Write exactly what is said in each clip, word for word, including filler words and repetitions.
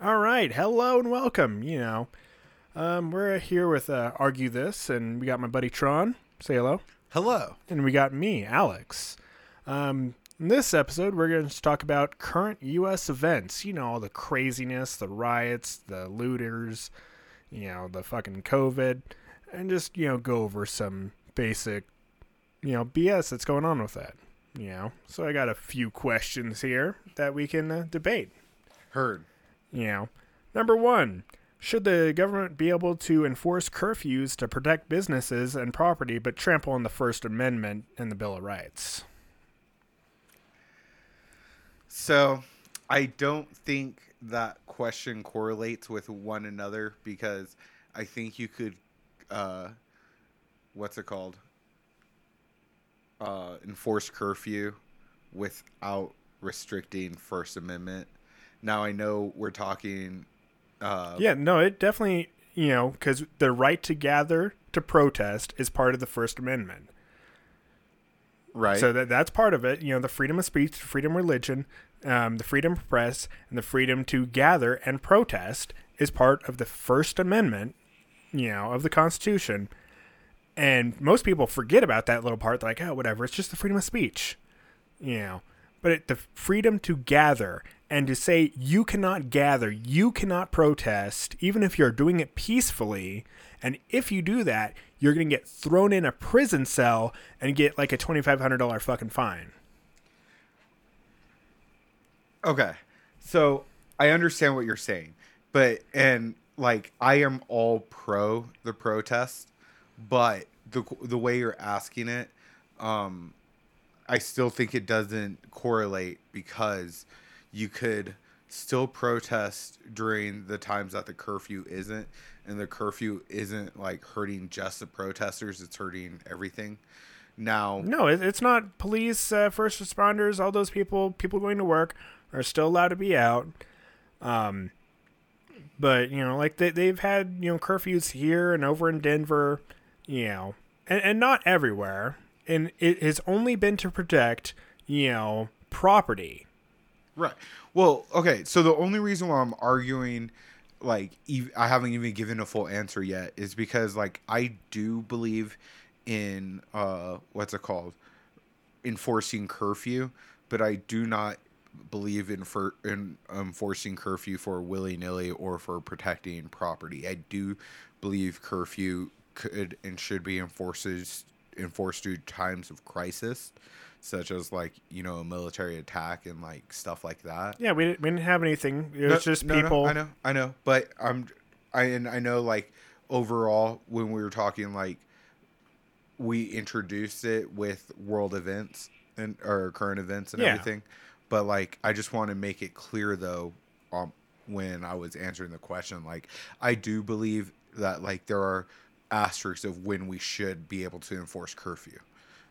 All right. Hello and welcome. You know, um, we're here with uh, Argue This, and we got my buddy Tron. Say hello. Hello. And we got me, Alex. Um, in this episode, we're going to talk about current U S events. You know, all the craziness, the riots, the looters, you know, the fucking COVID, and just, you know, go over some basic, you know, B S that's going on with that. You know, so I got a few questions here that we can uh, debate. Heard. You know, number one, should the government be able to enforce curfews to protect businesses and property but trample on the First Amendment and the Bill of Rights? So I don't think that question correlates with one another, because I think you could, uh, what's it called? Uh, enforce curfew without restricting First Amendment. Now, I know we're talking... Uh, yeah, no, it definitely, you know, because the right to gather, to protest is part of the First Amendment. Right. So that that's part of it. You know, the freedom of speech, the freedom of religion, um, the freedom of press, and the freedom to gather and protest is part of the First Amendment, you know, of the Constitution. And most people forget about that little part. They're like, oh, whatever, it's just the freedom of speech, you know. But it, the freedom to gather... And to say you cannot gather, you cannot protest, even if you're doing it peacefully. And if you do that, you're going to get thrown in a prison cell and get like a twenty-five hundred dollars fucking fine. Okay. So I understand what you're saying, but, and like, I am all pro the protest, but the, the way you're asking it, um, I still think it doesn't correlate, because you could still protest during the times that the curfew isn't, and the curfew isn't like hurting just the protesters. It's hurting everything. Now, no, it's not police, uh, first responders, all those people, people going to work are still allowed to be out. Um, but you know, like they, they've had, you know, curfews here and over in Denver, you know, and, and not everywhere. And it has only been to protect, you know, property. Right. Well, okay. So the only reason why I'm arguing, like, ev- I haven't even given a full answer yet, is because, like, I do believe in, uh, what's it called? enforcing curfew, but I do not believe in, for, in enforcing curfew for willy-nilly or for protecting property. I do believe curfew could and should be enforced, enforced through times of crisis, such as, like, you know, a military attack and, like, stuff like that. Yeah, we didn't, we didn't have anything. It no, was just no, people. No, I know, I know. But I'm, I, and I know, like, overall, when we were talking, like, we introduced it with world events and or current events and yeah. everything. But, like, I just want to make it clear, though, um, when I was answering the question, like, I do believe that, like, there are asterisks of when we should be able to enforce curfew.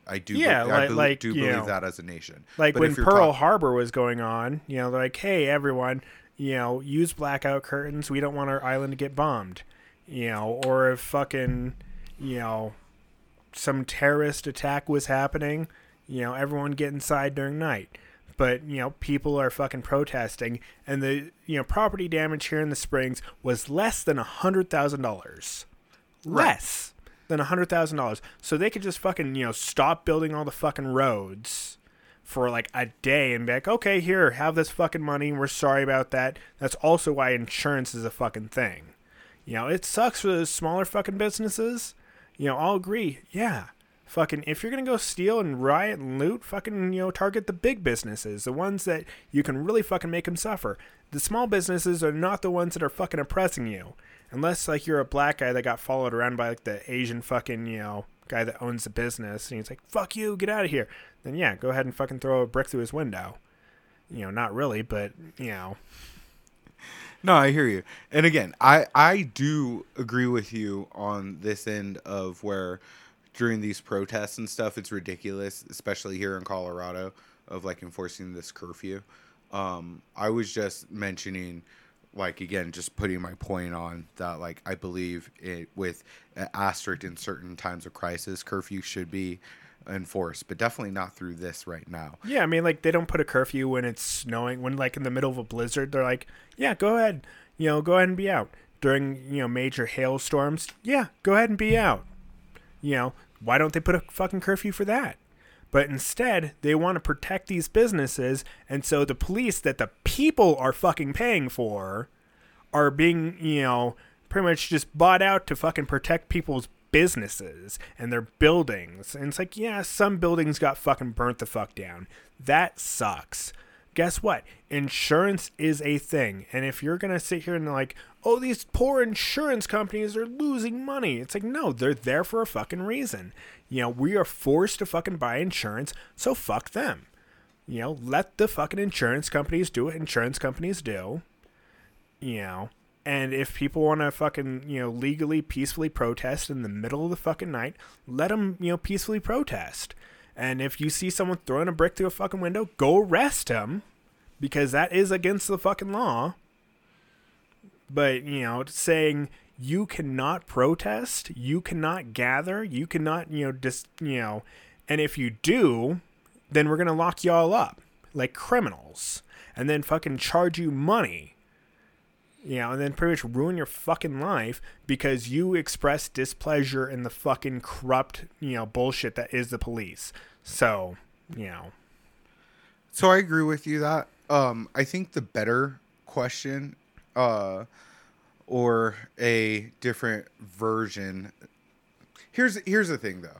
I do, yeah, be- like, I be- like, do believe know, that as a nation. Like but when Pearl talking- Harbor was going on, you know, they're like, hey, everyone, you know, use blackout curtains. We don't want our island to get bombed, you know, or if fucking, you know, some terrorist attack was happening, you know, everyone get inside during night. But, you know, people are fucking protesting. And the, you know, property damage here in the Springs was less than one hundred thousand dollars. Less. Right. Than one hundred thousand dollars. So they could just fucking, you know, stop building all the fucking roads for like a day and be like, okay, here, have this fucking money. We're sorry about that. That's also why insurance is a fucking thing. You know, it sucks for those smaller fucking businesses. You know, I'll agree. Yeah. Fucking, if you're going to go steal and riot and loot, fucking, you know, target the big businesses, the ones that you can really fucking make them suffer. The small businesses are not the ones that are fucking oppressing you. Unless, like, you're a black guy that got followed around by, like, the Asian fucking, you know, guy that owns the business. And he's like, fuck you, get out of here. Then, yeah, go ahead and fucking throw a brick through his window. You know, not really, but, you know. No, I hear you. And, again, I, I do agree with you on this end of where during these protests and stuff, it's ridiculous, especially here in Colorado, of, like, enforcing this curfew. Um, I was just mentioning... Like, again, just putting my point on that, like, I believe it with an asterisk in certain times of crisis, curfew should be enforced, but definitely not through this right now. Yeah, I mean, like, they don't put a curfew when it's snowing, when, like, in the middle of a blizzard, they're like, yeah, go ahead, you know, go ahead and be out. During, you know, major hailstorms, yeah, go ahead and be out. You know, why don't they put a fucking curfew for that? But instead, they want to protect these businesses, and so the police that the people are fucking paying for are being, you know, pretty much just bought out to fucking protect people's businesses and their buildings. And it's like, yeah, some buildings got fucking burnt the fuck down. That sucks. Guess what? Insurance is a thing. And if you're going to sit here and like, oh, these poor insurance companies are losing money. It's like, no, they're there for a fucking reason. You know, we are forced to fucking buy insurance, so fuck them. You know, let the fucking insurance companies do what insurance companies do. You know, and if people want to fucking, you know, legally, peacefully protest in the middle of the fucking night, let them, you know, peacefully protest. And if you see someone throwing a brick through a fucking window, go arrest him, because that is against the fucking law. But, you know, saying you cannot protest, you cannot gather, you cannot, you know, just, you know, and if you do, then we're going to lock you all up like criminals and then fucking charge you money, you know, and then pretty much ruin your fucking life because you express displeasure in the fucking corrupt, you know, bullshit that is the police. So, you know. So I agree with you that. Um, I think the better question uh, or a different version. Here's here's the thing, though.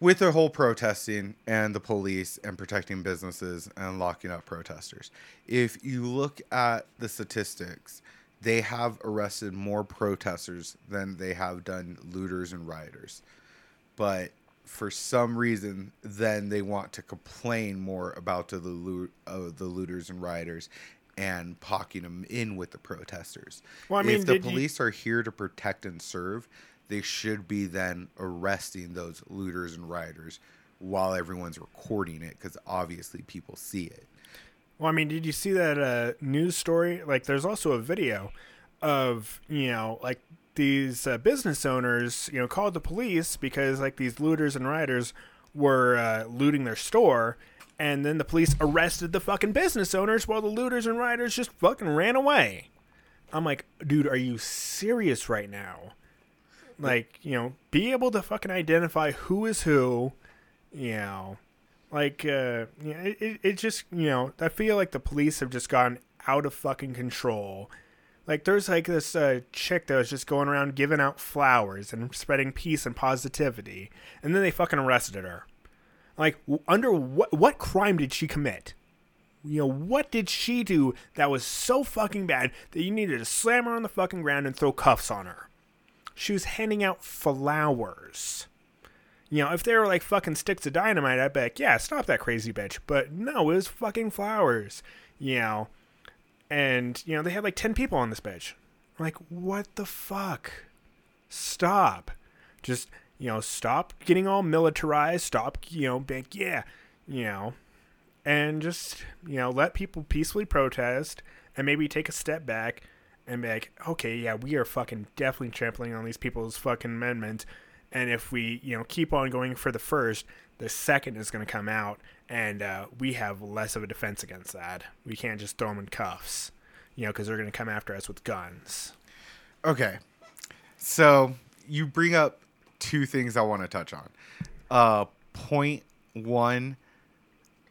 With the whole protesting and the police and protecting businesses and locking up protesters, if you look at the statistics, they have arrested more protesters than they have done looters and rioters. But for some reason, then they want to complain more about the, loot, uh, the looters and rioters and pocketing them in with the protesters. Well, I mean, if the police you- are here to protect and serve, they should be then arresting those looters and rioters while everyone's recording it, because obviously people see it. Well, I mean, did you see that uh, news story? Like, there's also a video of, you know, like these uh, business owners, you know, called the police because like these looters and rioters were uh, looting their store. And then the police arrested the fucking business owners while the looters and rioters just fucking ran away. I'm like, dude, are you serious right now? Like, you know, be able to fucking identify who is who, you know, like, uh, you know, it, it just, you know, I feel like the police have just gotten out of fucking control. Like, there's like this uh, chick that was just going around giving out flowers and spreading peace and positivity, and then they fucking arrested her. Like, under what, what crime did she commit? You know, what did she do that was so fucking bad that you needed to slam her on the fucking ground and throw cuffs on her? She was handing out flowers. You know, if they were like fucking sticks of dynamite, I'd be like, yeah, stop that crazy bitch. But no, it was fucking flowers, you know. And, you know, they had like ten people on this bitch. I'm like, what the fuck? Stop. Just, you know, stop getting all militarized. Stop, you know, being, yeah, you know. And just, you know, let people peacefully protest and maybe take a step back. And be like, okay, yeah, we are fucking definitely trampling on these people's fucking amendments. And if we, you know, keep on going for the first, the second is going to come out. And uh, we have less of a defense against that. We can't just throw them in cuffs, you know, because they're going to come after us with guns. Okay. So you bring up two things I want to touch on. Uh, point one,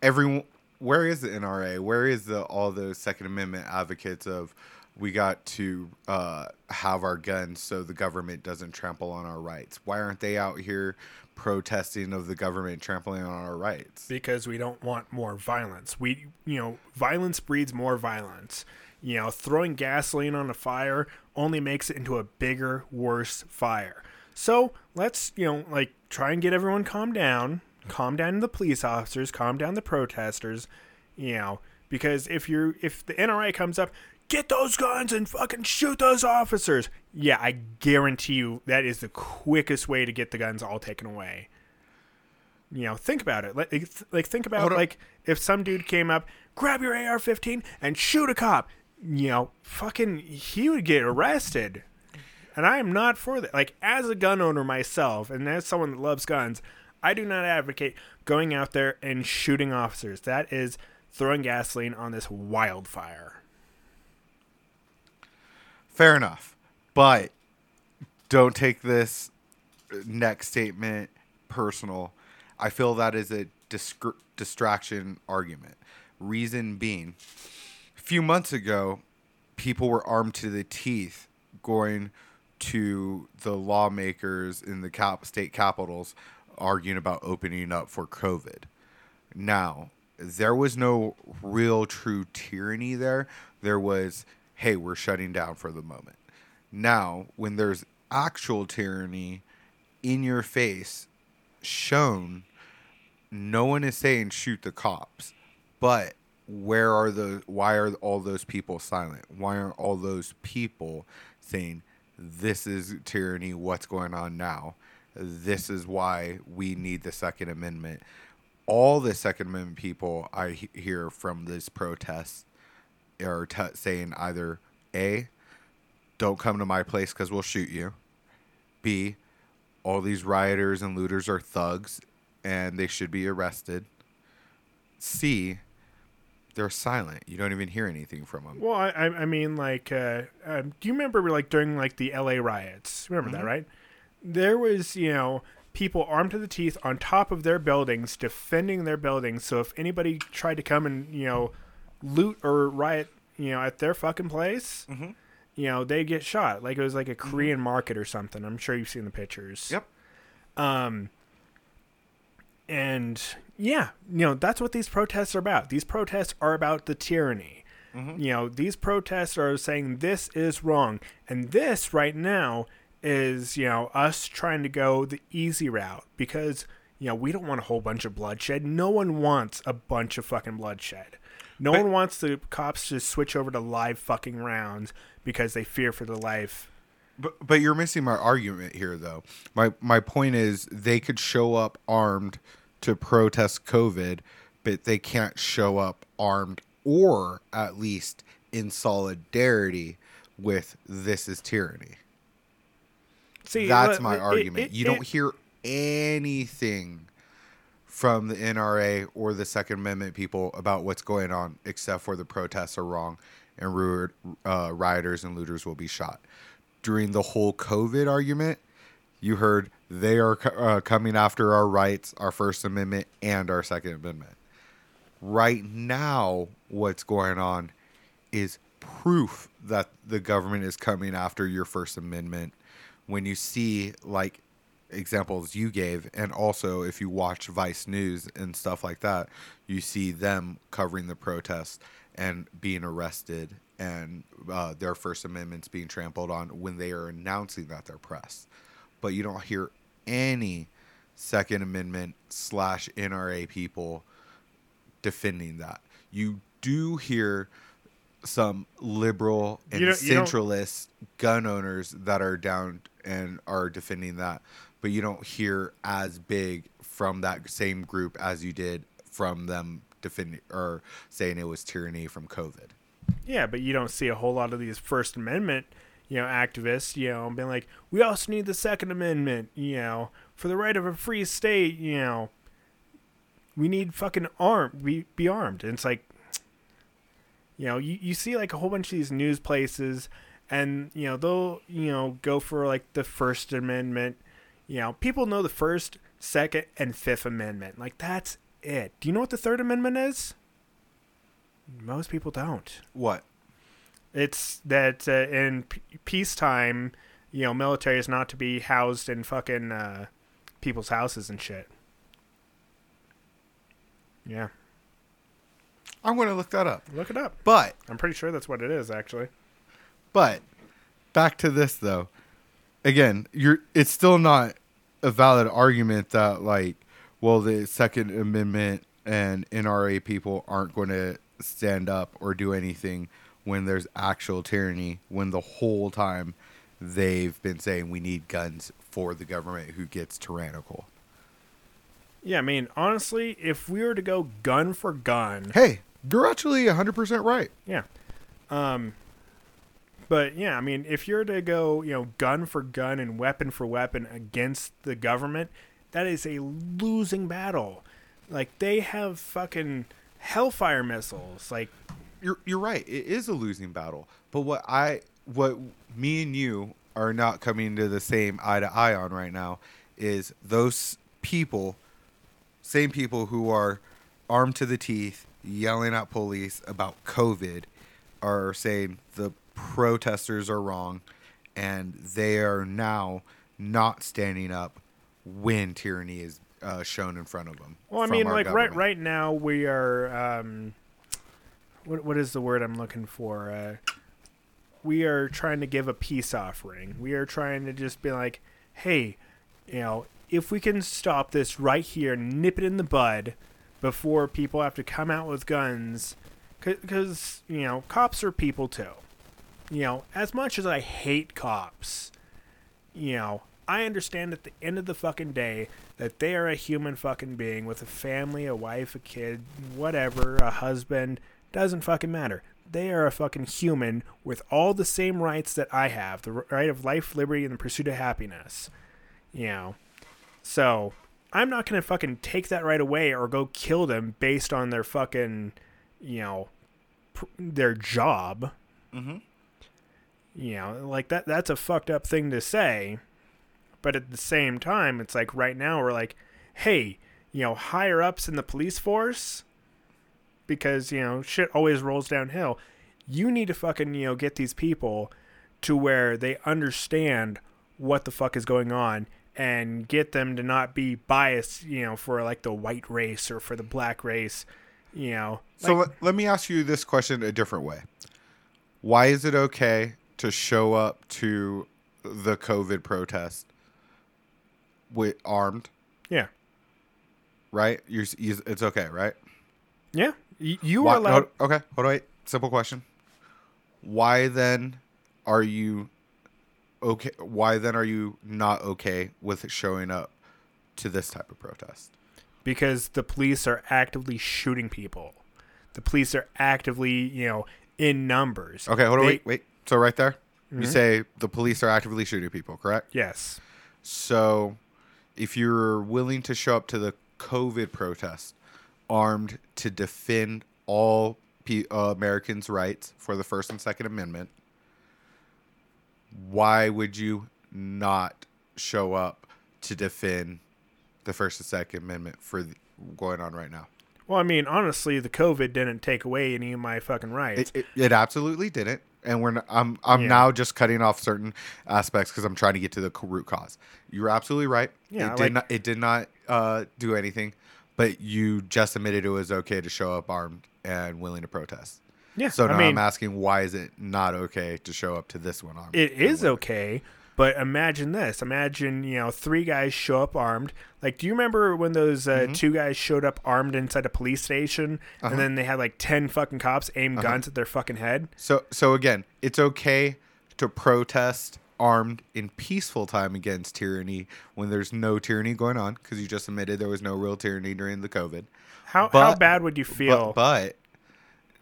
everyone, where is the N R A? Where is the all those Second Amendment advocates of, we got to uh, have our guns so the government doesn't trample on our rights? Why aren't they out here protesting of the government trampling on our rights? Because we don't want more violence. We, you know, violence breeds more violence. You know, throwing gasoline on a fire only makes it into a bigger, worse fire. So let's, you know, like try and get everyone calm down, calm down the police officers, calm down the protesters, you know, because if you're, if the N R A comes up, get those guns and fucking shoot those officers. Yeah, I guarantee you that is the quickest way to get the guns all taken away. You know, think about it. Like, like think about, like, if some dude came up, grab your A R fifteen and shoot a cop. You know, fucking, he would get arrested. And I am not for that. Like, as a gun owner myself, and as someone that loves guns, I do not advocate going out there and shooting officers. That is throwing gasoline on this wildfire. Fair enough. But don't take this next statement personal. I feel that is a disc- distraction argument. Reason being, a few months ago, people were armed to the teeth going to the lawmakers in the cap- state capitals arguing about opening up for COVID. Now, there was no real true tyranny there. There was, hey, we're shutting down for the moment. Now, when there's actual tyranny in your face shown, no one is saying shoot the cops. But where are the, why are all those people silent? Why aren't all those people saying this is tyranny, what's going on now? This is why we need the Second Amendment. All the Second Amendment people I he- hear from this protest are t- saying either A, don't come to my place because we'll shoot you. B, all these rioters and looters are thugs and they should be arrested. C, they're silent. You don't even hear anything from them. Well, I, I mean, like, uh, um, do you remember, like, during, like, the L A riots? Remember mm-hmm. that, right? There was, you know, people armed to the teeth on top of their buildings, defending their buildings. So if anybody tried to come and, you know, loot or riot, you know, at their fucking place, mm-hmm. you know, they get shot. Like, it was like a Korean mm-hmm. market or something. I'm sure you've seen the pictures. Yep. Um. And yeah, you know, that's what these protests are about. These protests are about the tyranny. Mm-hmm. You know, these protests are saying this is wrong. And this right now is, you know, us trying to go the easy route because, you know, we don't want a whole bunch of bloodshed. No one wants a bunch of fucking bloodshed. No but, one wants the cops to switch over to live fucking rounds because they fear for their life. But but you're missing my argument here, though. My my point is they could show up armed to protest COVID, but they can't show up armed or at least in solidarity with this is tyranny. See, that's uh, my it, argument. It, it, you don't it, hear anything from the N R A or the Second Amendment people about what's going on, except for the protests are wrong and uh, rioters and looters will be shot. During the whole COVID argument, you heard they are uh, coming after our rights, our First Amendment, and our Second Amendment. Right now, what's going on is proof that the government is coming after your First Amendment. When you see, like, examples you gave, and also if you watch Vice News and stuff like that, you see them covering the protests and being arrested and uh, their First Amendment's being trampled on when they are announcing that they're pressed. But you don't hear any Second Amendment slash N R A people defending that. You do hear some liberal and you don't, centralist you don't... gun owners that are down and are defending that, but you don't hear as big from that same group as you did from them defending or saying it was tyranny from COVID. Yeah, but you don't see a whole lot of these First Amendment, you know, activists, you know, being like, we also need the Second Amendment, you know, for the right of a free state, you know, we need fucking armed, we be armed. And it's like, you know, you, you see like a whole bunch of these news places and, you know, they'll, you know, go for like the First Amendment, you know, people know the First, Second, and Fifth Amendment. Like, that's it. Do you know what the Third Amendment is? Most people don't. What? It's that uh, in p- peacetime, you know, military is not to be housed in fucking uh, people's houses and shit. Yeah. I'm going to look that up. Look it up. But. I'm pretty sure that's what it is, actually. But back to this, though. Again, you're it's still not a valid argument that, like, well, the Second Amendment and N R A people aren't going to stand up or do anything when there's actual tyranny, when the whole time they've been saying we need guns for the government who gets tyrannical. Yeah, I mean, honestly, if we were to go gun for gun... Hey, you're actually one hundred percent right. Yeah. Um, but, yeah, I mean, if you're to go, you know, gun for gun and weapon for weapon against the government, That is a losing battle. Like, they have fucking hellfire missiles. Like, you're you're right. It is a losing battle. But what I what me and you are not coming to the same eye to eye on right now is those people, same people who are armed to the teeth, yelling at police about COVID, are saying the protesters are wrong, and they are now not standing up when tyranny is uh, shown in front of them. Well, I mean, like government. right right now we are. Um, what what is the word I'm looking for? Uh, we are trying to give a peace offering. We are trying to just be like, hey, you know, if we can stop this right here, nip it in the bud before people have to come out with guns, because, you know, cops are people too. You know, as much as I hate cops, you know, I understand at the end of the fucking day that they are a human fucking being with a family, a wife, a kid, whatever, a husband. Doesn't fucking matter. They are a fucking human with all the same rights that I have. The right of life, liberty, and the pursuit of happiness. You know. So, I'm not going to fucking take that right away or go kill them based on their fucking, you know, pr- their job. Mm-hmm. You know, like, that that's a fucked up thing to say. But at the same time, it's like right now we're like, hey, you know, higher ups in the police force, because, you know, shit always rolls downhill. You need to fucking, you know, get these people to where they understand what the fuck is going on and get them to not be biased, you know, for like the white race or for the black race, you know. Like, so let, let me ask you this question a different way. Why is it okay to show up to the COVID protest with armed? Yeah. Right? You're, you're, it's okay, right? Yeah. You why, are allowed. No, okay. Hold on. Wait. Simple question. Why then are you okay? Why then are you not okay with showing up to this type of protest? Because the police are actively shooting people. The police are actively, you know, in numbers. Okay. Hold on. They, wait. Wait. So right there, mm-hmm. You say the police are actively shooting people, correct? Yes. So if you're willing to show up to the COVID protest armed to defend all P- uh, Americans' rights for the First and Second Amendment, why would you not show up to defend the First and Second Amendment for the, going on right now? Well, I mean, honestly, the COVID didn't take away any of my fucking rights. It, it, it absolutely didn't, and we're not, I'm I'm yeah. now just cutting off certain aspects because I'm trying to get to the root cause. You're absolutely right. Yeah, it like, did not. It did not uh, do anything. But you just admitted it was okay to show up armed and willing to protest. Yeah. So now I mean, I'm asking, why is it not okay to show up to this one armed? It is okay, but imagine this. Imagine, you know, three guys show up armed. Like, do you remember when those uh, mm-hmm. two guys showed up armed inside a police station, uh-huh. and then they had like ten fucking cops aim uh-huh. guns at their fucking head? So, so again, it's okay to protest armed in peaceful time against tyranny when there's no tyranny going on, because you just admitted there was no real tyranny during the COVID. How but, how bad would you feel? But, but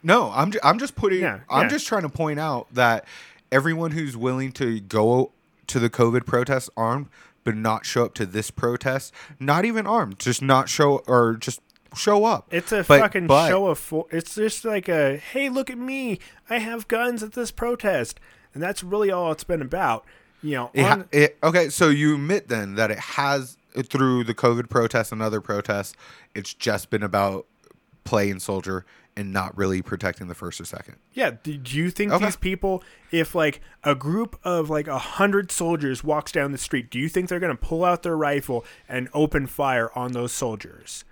no, I'm ju- I'm just putting yeah, I'm yeah. just trying to point out that everyone who's willing to go to the COVID protest armed but not show up to this protest, not even armed, just not show or just show up. It's a but, fucking but, show of for- it's just like a hey, look at me, I have guns at this protest. And that's really all it's been about, you know. It ha- it, okay, so you admit then that it has, through the COVID protests and other protests, it's just been about playing soldier and not really protecting the first or second. Yeah. Do you think okay. these people, if like a group of like a hundred soldiers walks down the street, do you think they're going to pull out their rifle and open fire on those soldiers?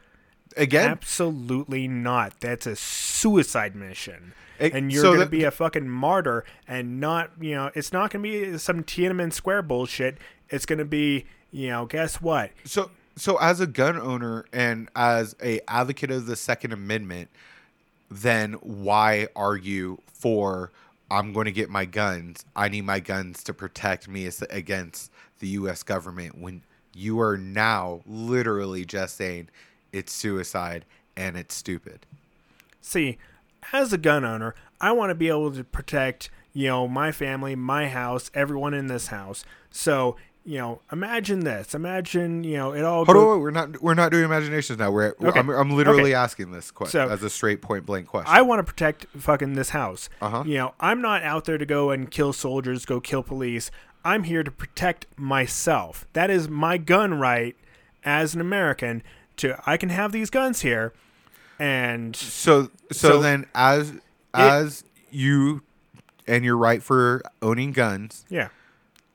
Again, absolutely not. That's a suicide mission, it, and you're so gonna that, be a fucking martyr, and not, you know, it's not gonna be some Tiananmen Square bullshit. It's gonna be, you know, guess what? So, so as a gun owner and as a advocate of the Second Amendment, then why argue for? I'm going to get my guns. I need my guns to protect me against the U S government. When you are now literally just saying it's suicide and it's stupid. See, as a gun owner, I want to be able to protect, you know, my family, my house, everyone in this house. So you know, imagine this. Imagine, you know, it all. Hold go- on, we're not we're not doing imaginations now. We're okay. I'm, I'm literally okay. asking this question so, as a straight point blank question. I want to protect fucking this house. Uh-huh. You know, I'm not out there to go and kill soldiers, go kill police. I'm here to protect myself. That is my gun right as an American. To I can have these guns here, and so so, so then as it, as you and your right for owning guns. Yeah.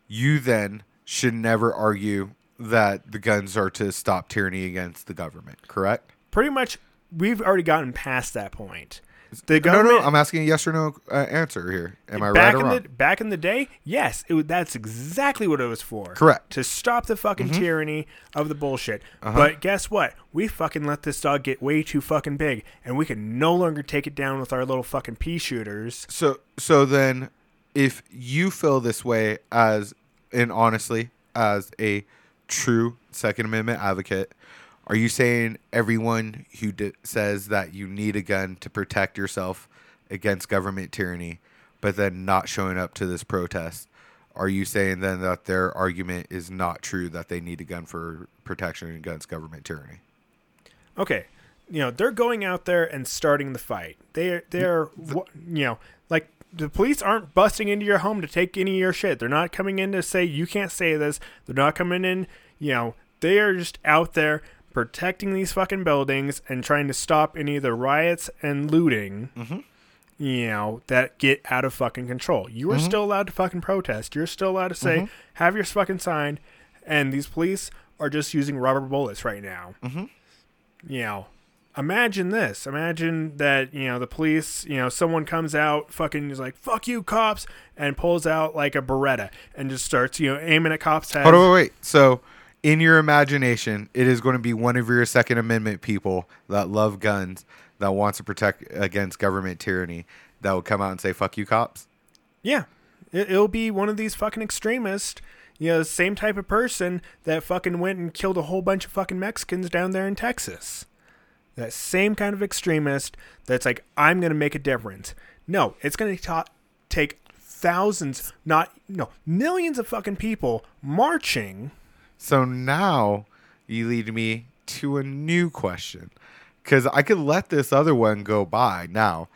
You then should never argue that the guns are to stop tyranny against the government, correct? Pretty much, we've already gotten past that point. The government, no, no, I'm asking a yes or no uh, answer here. Am I right or wrong? The, back in the day, yes, it was, that's exactly what it was for. Correct. To stop the fucking mm-hmm. tyranny of the bullshit. Uh-huh. But guess what? We fucking let this dog get way too fucking big, and we can no longer take it down with our little fucking pea shooters. So, so then, if you feel this way as... And honestly, as a true Second Amendment advocate, are you saying everyone who d- says that you need a gun to protect yourself against government tyranny, but then not showing up to this protest, are you saying then that their argument is not true, that they need a gun for protection against government tyranny? Okay. You know, they're going out there and starting the fight. They, they're, the- you know, like... The police aren't busting into your home to take any of your shit. They're not coming in to say, you can't say this. They're not coming in, you know, they are just out there protecting these fucking buildings and trying to stop any of the riots and looting, mm-hmm. you know, that get out of fucking control. You are mm-hmm. still allowed to fucking protest. You're still allowed to say, mm-hmm. have your fucking sign. And these police are just using rubber bullets right now. Mm-hmm. You know. Imagine this. Imagine that, you know, the police, you know, someone comes out fucking is like, fuck you, cops, and pulls out like a Beretta and just starts, you know, aiming at cops' heads. Hold on, wait, wait. So in your imagination, it is going to be one of your Second Amendment people that love guns, that wants to protect against government tyranny, that will come out and say, fuck you, cops? Yeah. It, it'll be one of these fucking extremists, you know, the same type of person that fucking went and killed a whole bunch of fucking Mexicans down there in Texas. That same kind of extremist that's like, I'm going to make a difference. No, it's going to ta- take thousands, not, no, millions of fucking people marching. So now you lead me to a new question, because I could let this other one go by now.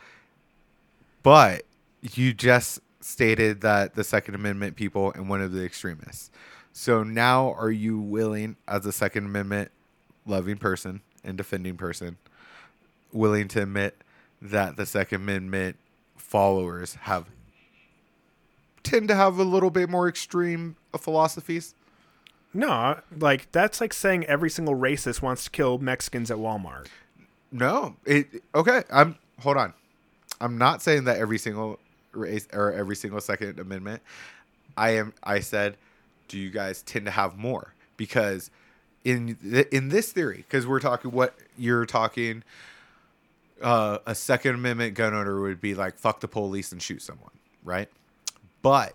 But you just stated that the Second Amendment people and one of the extremists. So now are you willing, as a Second Amendment loving person, and defending person, willing to admit that the Second Amendment followers have tend to have a little bit more extreme philosophies? No, like that's like saying every single racist wants to kill Mexicans at Walmart. No, it okay. I'm hold on. I'm not saying that every single race or every single Second Amendment. I am. I said, do you guys tend to have more because? In th- in this theory, because we're talking what you're talking, uh, a Second Amendment gun owner would be like, fuck the police and shoot someone, right? But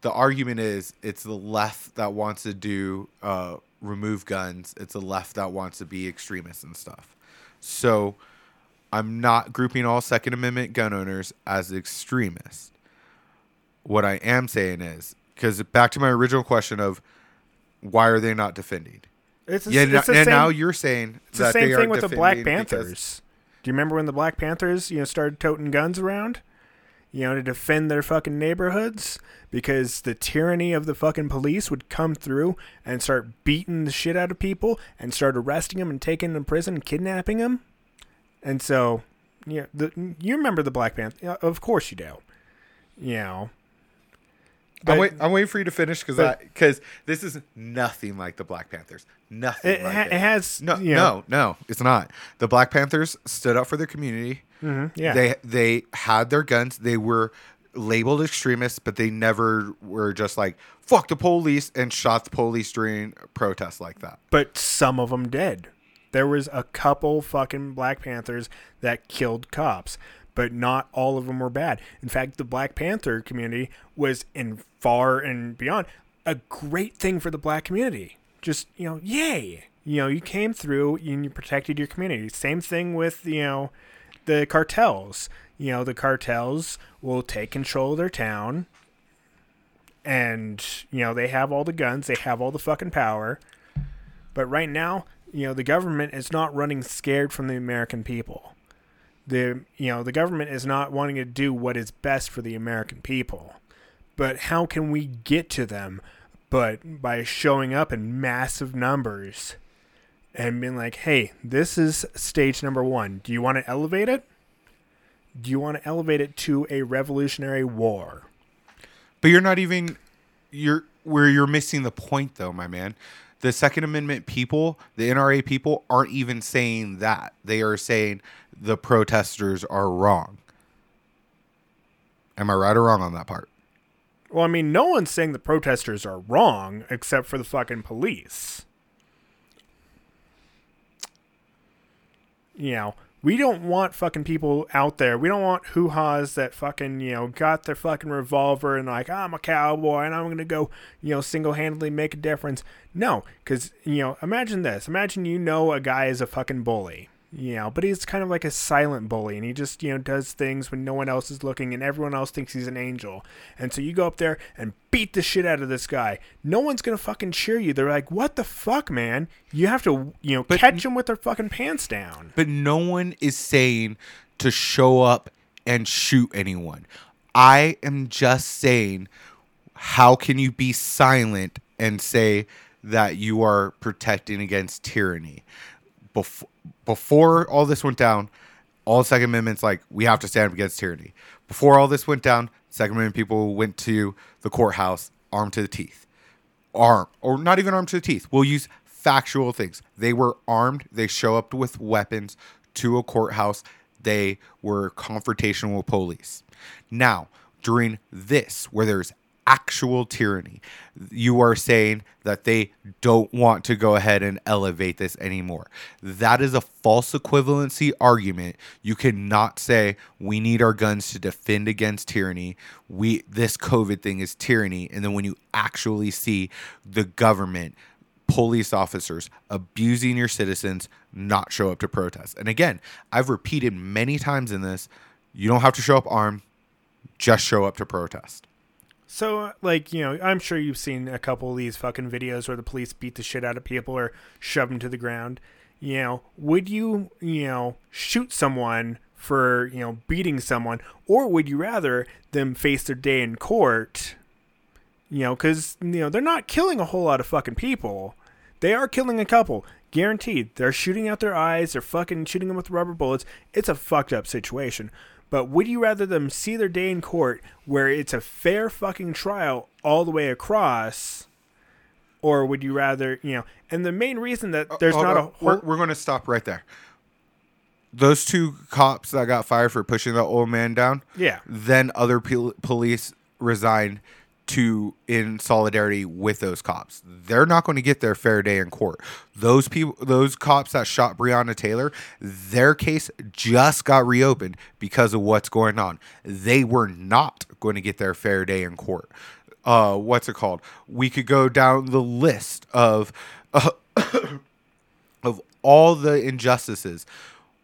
the argument is it's the left that wants to do uh, remove guns. It's the left that wants to be extremists and stuff. So I'm not grouping all Second Amendment gun owners as extremists. What I am saying is, because back to my original question of, why are they not defending? It's a, yeah, it's and same, now you're saying it's that the same they thing with the Black Panthers. Do you remember when the Black Panthers, you know, started toting guns around, you know, to defend their fucking neighborhoods because the tyranny of the fucking police would come through and start beating the shit out of people and start arresting them and taking them to prison and kidnapping them? And so, yeah, the, you remember the Black Panther? Of course you do. You know. But, I'm, wait, I'm waiting for you to finish because this is nothing like the Black Panthers. Nothing it like ha- it. It has... No, you know. no, no, it's not. The Black Panthers stood up for their community. Mm-hmm, yeah. They they had their guns. They were labeled extremists, but they never were just like, fuck the police, and shot the police during protests like that. But some of them did. There was a couple fucking Black Panthers that killed cops. But not all of them were bad. In fact, the Black Panther community was in far and beyond a great thing for the black community. Just, you know, yay. You know, you came through and you protected your community. Same thing with, you know, the cartels. You know, the cartels will take control of their town And, you know, they have all the guns. They have all the fucking power. But right now, you know, the government is not running scared from the American people. The, you know, the government is not wanting to do what is best for the American people. But how can we get to them? But by showing up in massive numbers and being like, hey, this is stage number one. Do you want to elevate it? Do you want to elevate it to a revolutionary war? But you're not even, you're where you're missing the point, though, my man. The Second Amendment people, the N R A people, aren't even saying that. They are saying the protesters are wrong. Am I right or wrong on that part? Well, I mean, no one's saying the protesters are wrong except for the fucking police. You know, we don't want fucking people out there. We don't want hoo-haws that fucking, you know, got their fucking revolver and like, I'm a cowboy and I'm going to go, you know, single-handedly make a difference. No, because, you know, imagine this. Imagine, you know, a guy is a fucking bully, you know, but he's kind of like a silent bully and he just, you know, does things when no one else is looking and everyone else thinks he's an angel. And so you go up there and beat the shit out of this guy. No one's going to fucking cheer you. They're like, what the fuck, man? You have to, you know, but, catch them with their fucking pants down. But no one is saying to show up and shoot anyone. I am just saying, how can you be silent and say that you are protecting against tyranny? Before, before all this went down, all Second Amendment's like, we have to stand up against tyranny. Before all this went down, Second Amendment people went to the courthouse armed to the teeth. Armed, or not even armed to the teeth. We'll use factual things. They were armed. They show up with weapons to a courthouse. They were confrontational with police. Now, during this, where there's actual tyranny, you are saying that they don't want to go ahead and elevate this anymore. That is a false equivalency argument. You cannot say we need our guns to defend against tyranny. We, this COVID thing is tyranny. And then when you actually see the government, police officers abusing your citizens, not show up to protest. And again, I've repeated many times in this, you don't have to show up armed, just show up to protest. So, like, you know, I'm sure you've seen a couple of these fucking videos where the police beat the shit out of people or shove them to the ground. You know, would you, you know, shoot someone for, you know, beating someone? Or would you rather them face their day in court? You know, because, you know, they're not killing a whole lot of fucking people. They are killing a couple. Guaranteed. They're shooting out their eyes. They're fucking shooting them with rubber bullets. It's a fucked up situation. But would you rather them see their day in court where it's a fair fucking trial all the way across? Or would you rather, you know, and the main reason that there's uh, not uh, a whole... We're, we're going to stop right there. Those two cops that got fired for pushing the old man down. Yeah. Then other pol- police resigned to in solidarity with those cops. They're not going to get their fair day in court. Those people, those cops that shot Breonna Taylor, their case just got reopened because of what's going on. They were not going to get their fair day in court. Uh, what's it called? We could go down the list of uh, of all the injustices.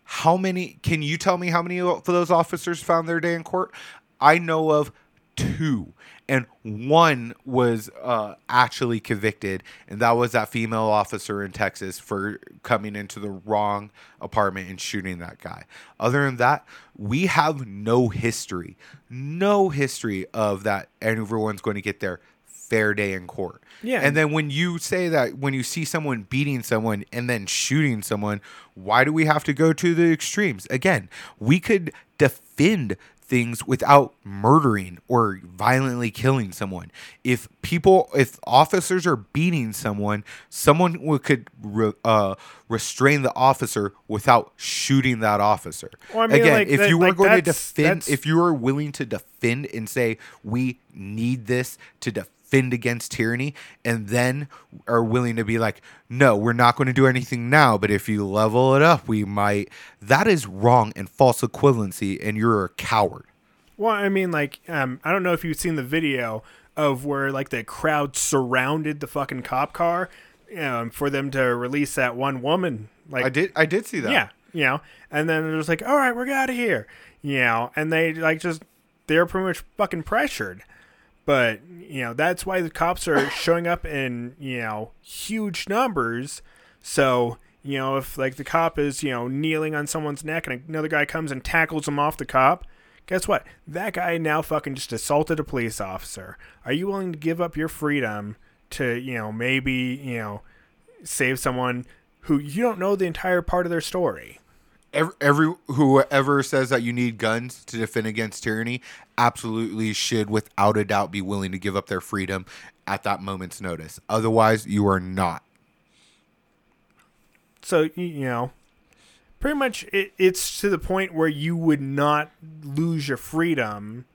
How many? Can you tell me how many of those officers found their day in court? I know of two. And one was uh, actually convicted, and that was that female officer in Texas for coming into the wrong apartment and shooting that guy. Other than that, we have no history, no history of that, and everyone's going to get their fair day in court. Yeah. And then when you say that, when you see someone beating someone and then shooting someone, why do we have to go to the extremes? Again, we could defend things without murdering or violently killing someone. If people, if officers are beating someone, someone could re, uh, restrain the officer without shooting that officer. Well, I mean, Again, like, if that, you were like going to defend, if you are willing to defend and say we need this to defend against tyranny, and then are willing to be like, no, we're not going to do anything now, but if you level it up, we might. That is wrong and false equivalency, and you're a coward. Well, I mean, like, um, I don't know if you've seen the video of where, like, the crowd surrounded the fucking cop car um, for them to release that one woman. Like, I did, I did see that. Yeah, you know, and then it was like, all right, we're out of here, you know, and they, like, just, they're pretty much fucking pressured. But, you know, that's why the cops are showing up in, you know, huge numbers. So, you know, if, like, the cop is, you know, kneeling on someone's neck and another guy comes and tackles him off the cop, guess what? That guy now fucking just assaulted a police officer. Are you willing to give up your freedom to, you know, maybe, you know, save someone who you don't know the entire part of their story? Every, every whoever says that you need guns to defend against tyranny absolutely should, without a doubt, be willing to give up their freedom at that moment's notice. Otherwise, you are not. So, you know, pretty much it, it's to the point where you would not lose your freedom.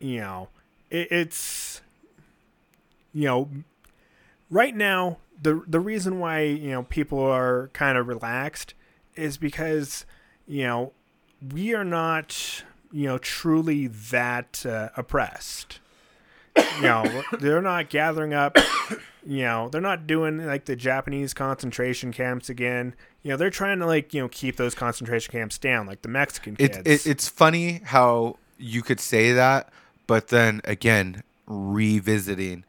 You know, it, it's, you know, right now, the the reason why, you know, people are kind of relaxed is because, you know, we are not, you know, truly that uh, oppressed. You know, they're not gathering up, you know, they're not doing like the Japanese concentration camps again. You know, they're trying to, like, you know, keep those concentration camps down, like the Mexican kids. It, it, it's funny how you could say that, but then again, revisiting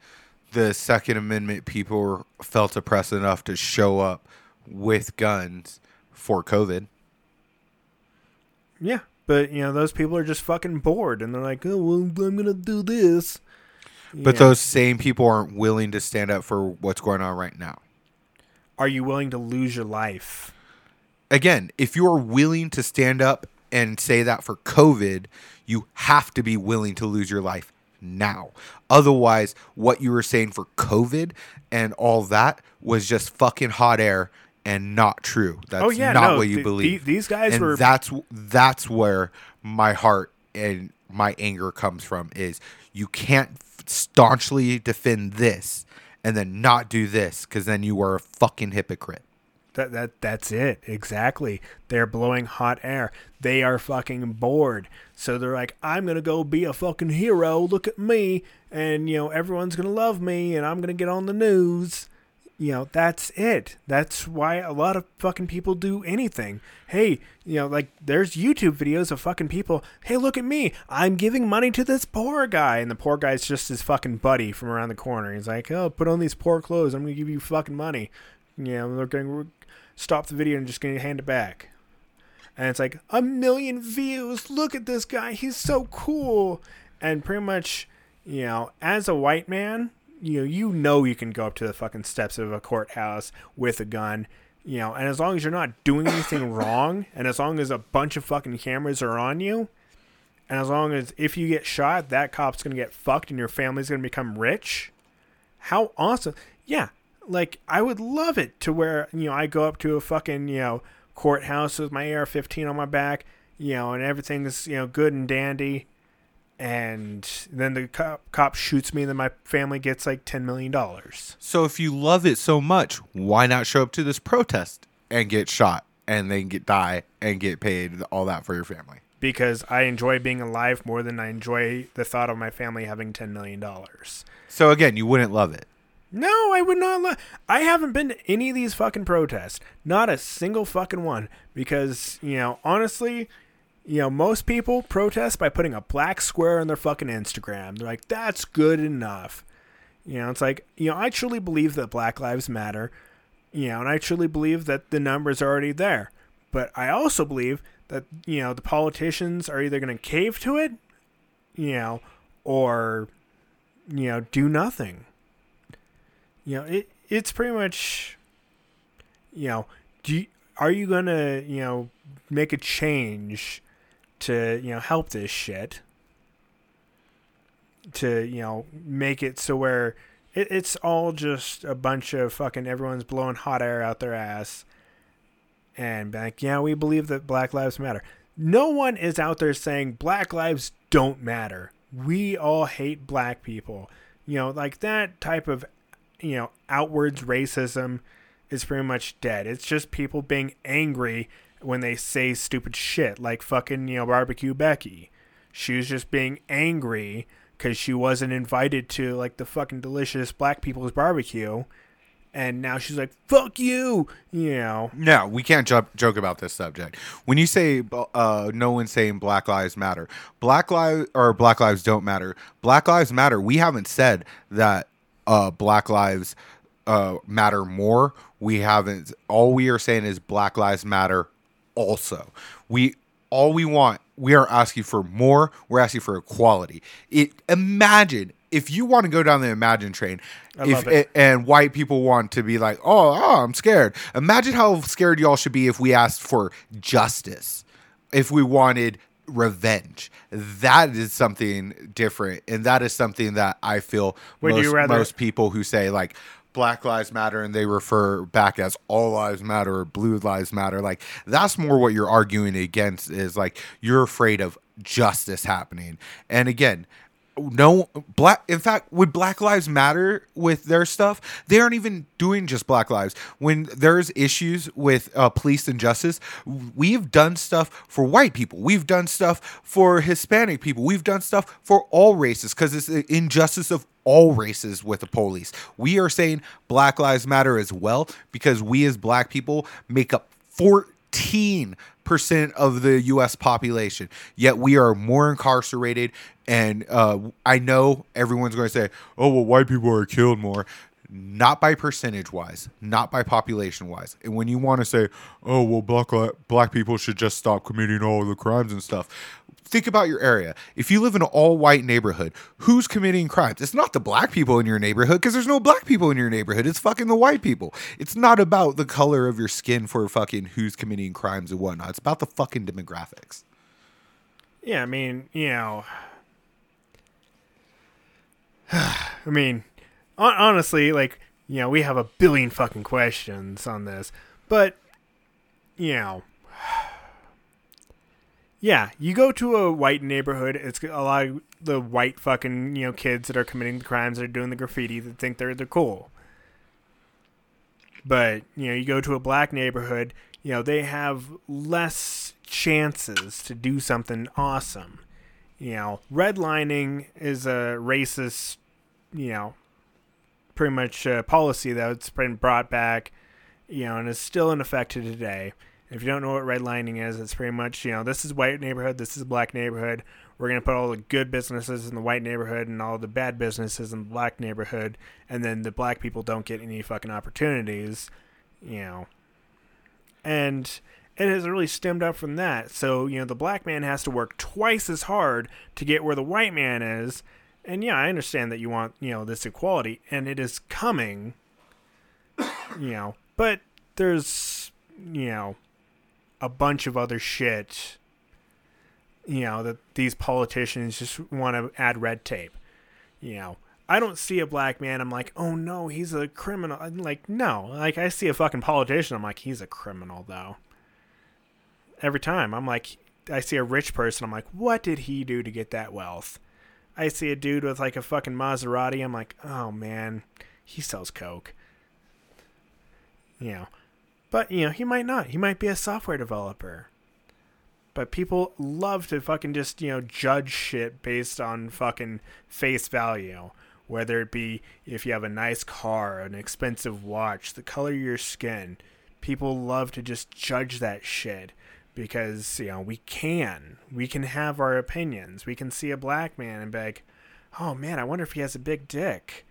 the Second Amendment, people felt oppressed enough to show up with guns for COVID. Yeah, but, you know, those people are just fucking bored and they're like, oh, well, I'm going to do this. But yeah, those same people aren't willing to stand up for what's going on right now. Are you willing to lose your life? Again, if you are willing to stand up and say that for COVID, you have to be willing to lose your life now. Otherwise, what you were saying for COVID and all that was just fucking hot air and not true. That's oh, yeah, not no, what you the, believe. The, these guys and were. That's that's where my heart and my anger comes from. Is you can't staunchly defend this and then not do this, because then you are a fucking hypocrite. That that that's it exactly. They're blowing hot air. They are fucking bored, so they're like, I'm gonna go be a fucking hero. Look at me, and, you know, everyone's gonna love me, and I'm gonna get on the news. You know, that's it. That's why a lot of fucking people do anything. Hey, you know, like, there's YouTube videos of fucking people. Hey, look at me. I'm giving money to this poor guy. And the poor guy's just his fucking buddy from around the corner. He's like, oh, put on these poor clothes. I'm going to give you fucking money. You know, they're going to stop the video and just going to hand it back. And it's like, a million views. Look at this guy. He's so cool. And pretty much, you know, as a white man, you know, you know you can go up to the fucking steps of a courthouse with a gun, you know, and as long as you're not doing anything wrong, and as long as a bunch of fucking cameras are on you, and as long as if you get shot, that cop's going to get fucked and your family's going to become rich. How awesome. Yeah. Like, I would love it to where, you know, I go up to a fucking, you know, courthouse with my A R fifteen on my back, you know, and everything's, you know, good and dandy. And then the cop, cop shoots me, and then my family gets like ten million dollars. So if you love it so much, why not show up to this protest and get shot and then get die and get paid all that for your family? Because I enjoy being alive more than I enjoy the thought of my family having ten million dollars. So again, you wouldn't love it. No, I would not. Lo- I haven't been to any of these fucking protests. Not a single fucking one. Because, you know, honestly, you know, most people protest by putting a black square on their fucking Instagram. They're like, that's good enough. You know, it's like, you know, I truly believe that Black Lives Matter. You know, and I truly believe that the numbers are already there. But I also believe that, you know, the politicians are either going to cave to it, you know, or, you know, do nothing. You know, it it's pretty much, you know, do you, are you going to, you know, make a change to, you know, help this shit, to, you know, make it so where it, it's all just a bunch of fucking everyone's blowing hot air out their ass and be like, yeah, we believe that Black Lives Matter. No one is out there saying Black lives don't matter. We all hate black people. You know, like, that type of, you know, outwards racism is pretty much dead. It's just people being angry when they say stupid shit, like fucking, you know, Barbecue Becky. She was just being angry because she wasn't invited to, like, the fucking delicious black people's barbecue. and now she's like, fuck you, you know. No, we can't jo- joke about this subject. When you say uh, no one's saying Black Lives Matter, Black Lives or Black Lives don't matter. Black Lives Matter. We haven't said that uh, Black Lives uh, matter more. We haven't. All we are saying is Black Lives Matter. Also, we all we want. We are asking for more. We're asking for equality. It imagine. If you want to go down the imagine train if, it. and white people want to be like, oh, oh, I'm scared. Imagine how scared y'all should be if we asked for justice, if we wanted revenge. That is something different. And that is something that I feel most, rather- most people who say like Black Lives Matter and they refer back as all lives matter or blue lives matter. Like that's more what you're arguing against is like you're afraid of justice happening. And again, No black. In fact, would Black Lives Matter with their stuff? They aren't even doing just Black Lives. When there's issues with uh, police and justice, we've done stuff for white people. We've done stuff for Hispanic people. We've done stuff for all races because it's the injustice of all races with the police. We are saying Black Lives Matter as well because we as black people make up fourteen percent of the U S population, yet we are more incarcerated. And uh, I know everyone's going to say, oh, well, white people are killed more. Not by percentage wise, not by population wise. And when you want to say, oh, well, black, black people should just stop committing all the crimes and stuff. Think about your area. If you live in an all-white neighborhood, who's committing crimes? It's not the black people in your neighborhood because there's no black people in your neighborhood. It's fucking the white people. It's not about the color of your skin for fucking who's committing crimes and whatnot. It's about the fucking demographics. Yeah, I mean, you know. I mean, honestly, like, you know, we have a billion fucking questions on this. But, you know. Yeah, you go to a white neighborhood, it's a lot of the white fucking, you know, kids that are committing the crimes, that are doing the graffiti, that think they're, they're cool. But, you know, you go to a black neighborhood, you know, they have less chances to do something awesome. You know, redlining is a racist, you know, pretty much uh, policy that's been brought back, you know, and is still in effect to today. If you don't know what redlining is, it's pretty much, you know, this is white neighborhood, this is black neighborhood. We're going to put all the good businesses in the white neighborhood and all the bad businesses in the black neighborhood. And then the black people don't get any fucking opportunities, you know. And it has really stemmed up from that. So, you know, the black man has to work twice as hard to get where the white man is. And, yeah, I understand that you want, you know, this equality. And it is coming, you know. But there's, you know, a bunch of other shit, you know, that these politicians just want to add red tape. You know, I don't see a black man, I'm like, oh no, he's a criminal. I'm like, no, like I see a fucking politician, I'm like, he's a criminal though. Every time I'm like, I see a rich person, I'm like, what did he do to get that wealth? I see a dude with like a fucking Maserati, I'm like, oh man, he sells coke. You know, but, you know, he might not. He might be a software developer. But people love to fucking just, you know, judge shit based on fucking face value. Whether it be if you have a nice car, an expensive watch, the color of your skin. People love to just judge that shit. Because, you know, we can. We can have our opinions. We can see a black man and be like, oh man, I wonder if he has a big dick.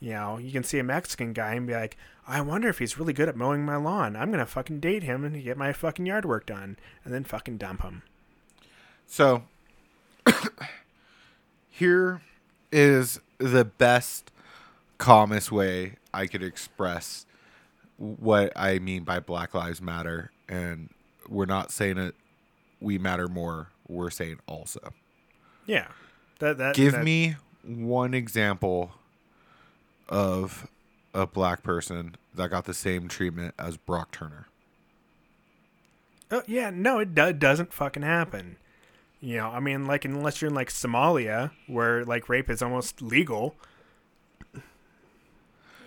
You know, you can see a Mexican guy and be like, I wonder if he's really good at mowing my lawn. I'm going to fucking date him and get my fucking yard work done and then fucking dump him. So here is the best, calmest way I could express what I mean by Black Lives Matter. And we're not saying it. We matter more. We're saying also. Yeah. That, that, Give that. me one example of a black person that got the same treatment as Brock Turner. Oh yeah, no, it do- doesn't fucking happen. You know, I mean, like, unless you're in like Somalia where like rape is almost legal.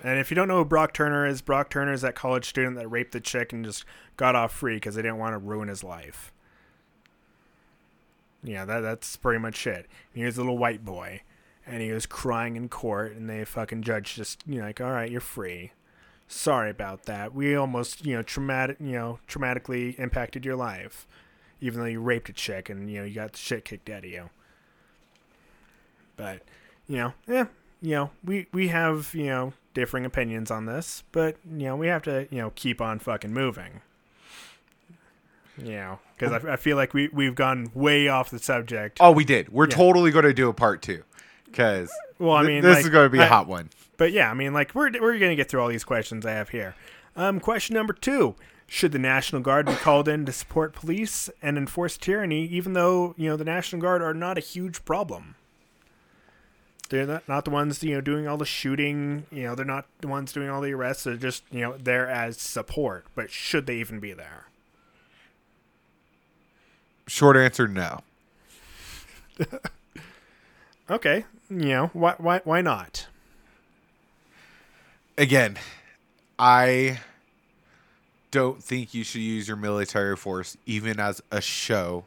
And if you don't know who Brock Turner is, Brock Turner is that college student that raped the chick and just got off free because they didn't want to ruin his life. Yeah, that that's pretty much it. He was a little white boy. And he was crying in court, and they fucking judge just, you know, like, all right, you're free. sorry about that. We almost, you know, traumatic, you know, traumatically impacted your life, even though you raped a chick and, you know, you got the shit kicked out of you. But, you know, yeah, you know, we, we have, you know, differing opinions on this, but, you know, we have to, you know, keep on fucking moving. You know, because I, I feel like we, we've gone way off the subject. Oh, we did. We're yeah. totally going to do a part two. Because well, I mean, th- this like, is going to be a I, hot one. But yeah, I mean, like, we're we're going to get through all these questions I have here. Um, question number two. Should the National Guard be called in to support police and enforce tyranny, even though, you know, the National Guard are not a huge problem? They're not, not the ones, you know, doing all the shooting. You know, they're not the ones doing all the arrests. They're just, you know, there as support. But should they even be there? Short answer, no. Okay. You know, why, why, why not? Again, I don't think you should use your military force even as a show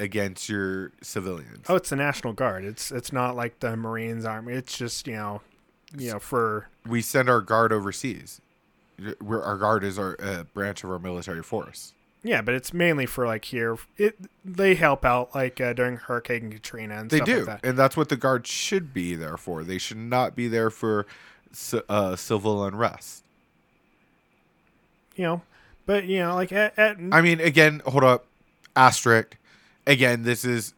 against your civilians. Oh, it's the National Guard. It's it's not like the Marines Army. It's just, you know, you know, for... We send our guard overseas. We're, our guard is our uh, branch of our military force. Yeah, but it's mainly for, like, here. It they help out, like, uh, during Hurricane Katrina and they stuff do. Like that. They do, and that's what the Guard should be there for. They should not be there for uh, civil unrest. You know, but, you know, like, at, at... I mean, again, hold up, asterisk. Again, this is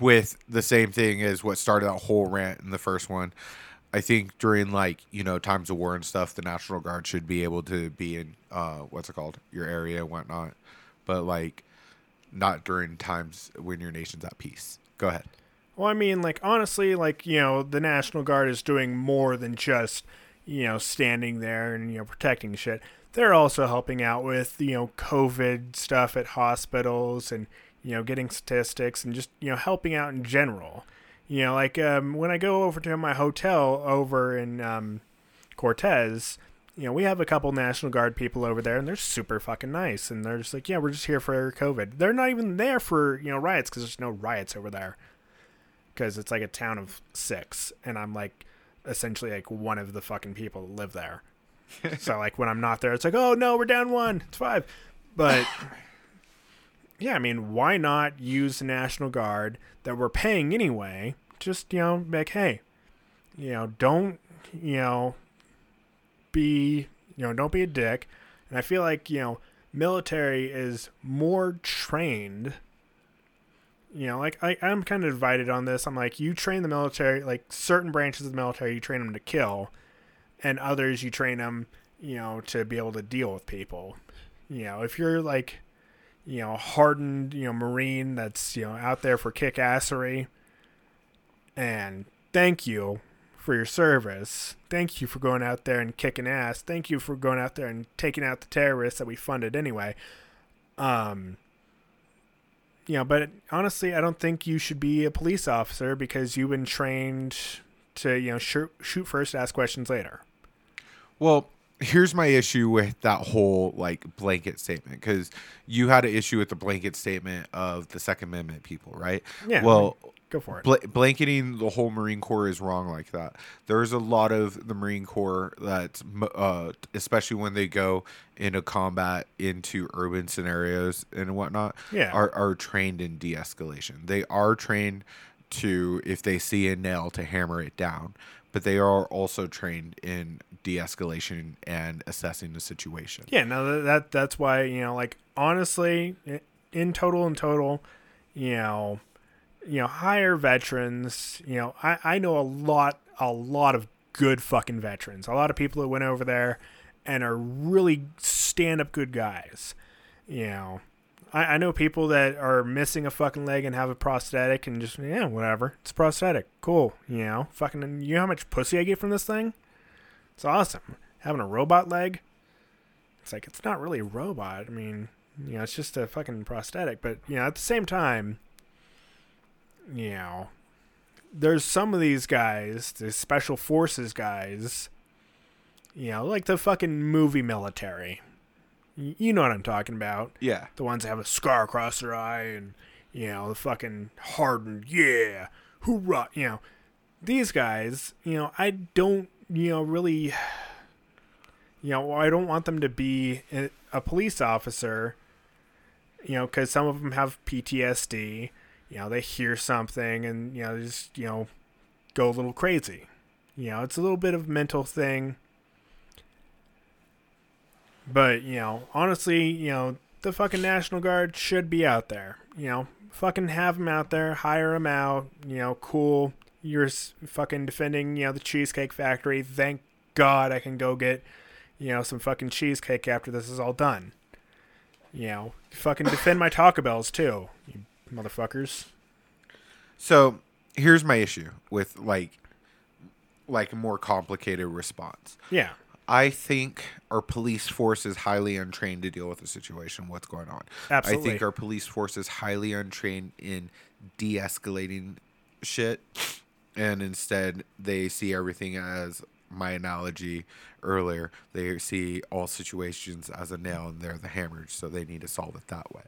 with the same thing as what started that whole rant in the first one. I think during, like, you know, times of war and stuff, the National Guard should be able to be in, uh, what's it called, your area and whatnot. But, like, not during times when your nation's at peace. Go ahead. Well, I mean, like, honestly, like, you know, the National Guard is doing more than just, you know, standing there and, you know, protecting shit. They're also helping out with, you know, COVID stuff at hospitals and, you know, getting statistics and just, you know, helping out in general. You know, like, um, when I go over to my hotel over in um, Cortez... You know, we have a couple National Guard people over there, and they're super fucking nice. And they're just like, yeah, we're just here for COVID. They're not even there for, you know, riots because there's no riots over there. Because it's like a town of six, and I'm like essentially like one of the fucking people that live there. So, like, when I'm not there, it's like, oh, no, we're down one. It's five. But, yeah, I mean, why not use the National Guard that we're paying anyway? Just, you know, like, hey, you know, don't, you know... be, you know, don't be a dick. And I feel like, you know, military is more trained. You know, like, I, I'm kind of divided on this. I'm like, you train the military, like, certain branches of the military, you train them to kill. And others, you train them, you know, to be able to deal with people. You know, if you're, like, you know, hardened, you know, Marine that's, you know, out there for kick-assery. And thank you for your service. Thank you for going out there and kicking ass. Thank you for going out there and taking out the terrorists that we funded anyway. Um, you know, but honestly, I don't think you should be a police officer because you've been trained to, you know, shoot, shoot first, ask questions later. Well, here's my issue with that whole, like, blanket statement, because you had an issue with the blanket statement of the Second Amendment people, right? Yeah. Well, like, go for it. Bl- blanketing the whole Marine Corps is wrong like that. There's a lot of the Marine Corps that's, uh, especially when they go into combat into urban scenarios and whatnot, yeah. are, are trained in de-escalation. They are trained to, if they see a nail, to hammer it down. But they are also trained in de-escalation and assessing the situation. Yeah, no, that that's why, you know, like, honestly, in total and total, you know... You know, hire veterans. You know, I, I know a lot, a lot of good fucking veterans. A lot of people that went over there and are really stand-up good guys. You know, I, I know people that are missing a fucking leg and have a prosthetic and just, yeah, whatever. It's a prosthetic. Cool. You know, fucking, you know how much pussy I get from this thing? It's awesome. Having a robot leg? It's like, it's not really a robot. I mean, you know, it's just a fucking prosthetic. But, you know, at the same time... You know, there's some of these guys, the special forces guys, you know, like the fucking movie military. You know what I'm talking about. Yeah. The ones that have a scar across their eye and, you know, the fucking hardened, yeah, hoorah, you know. These guys, you know, I don't, you know, really, you know, well, I don't want them to be a police officer, you know, because some of them have P T S D, you know, they hear something and, you know, they just, you know, go a little crazy. You know, it's a little bit of a mental thing. But, you know, honestly, you know, the fucking National Guard should be out there. You know, fucking have them out there, hire them out, you know, cool. You're fucking defending, you know, the Cheesecake Factory. Thank God I can go get, you know, some fucking cheesecake after this is all done. You know, fucking defend my Taco Bells too, you motherfuckers. So here's my issue with, like, like a more complicated response. Yeah. I think our police force is highly untrained to deal with the situation, what's going on. Absolutely. I think our police force is highly untrained in de-escalating shit, and instead they see everything as, my analogy earlier, they see all situations as a nail and they're the hammer, so they need to solve it that way.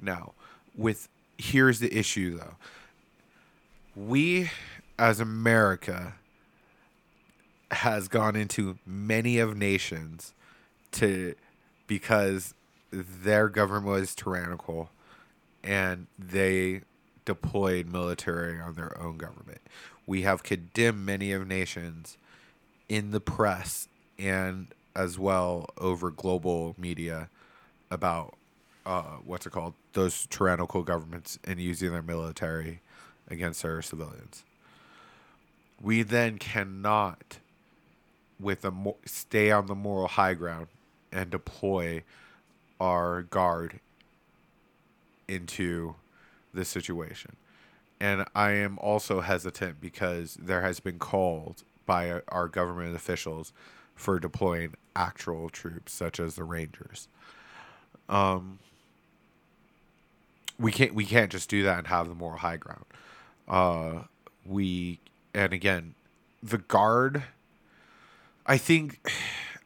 Now, with here's the issue, though. We, as America, has gone into many of nations to because their government was tyrannical and they deployed military on their own government. We have condemned many of nations in the press and as well over global media about uh, what's it called? Those tyrannical governments and using their military against our civilians. We then cannot with a mo- stay on the moral high ground and deploy our guard into this situation. And I am also hesitant because there has been called by our government officials for deploying actual troops such as the Rangers. Um, we can't, we can't just do that and have the moral high ground. Uh, we, and again, the guard, I think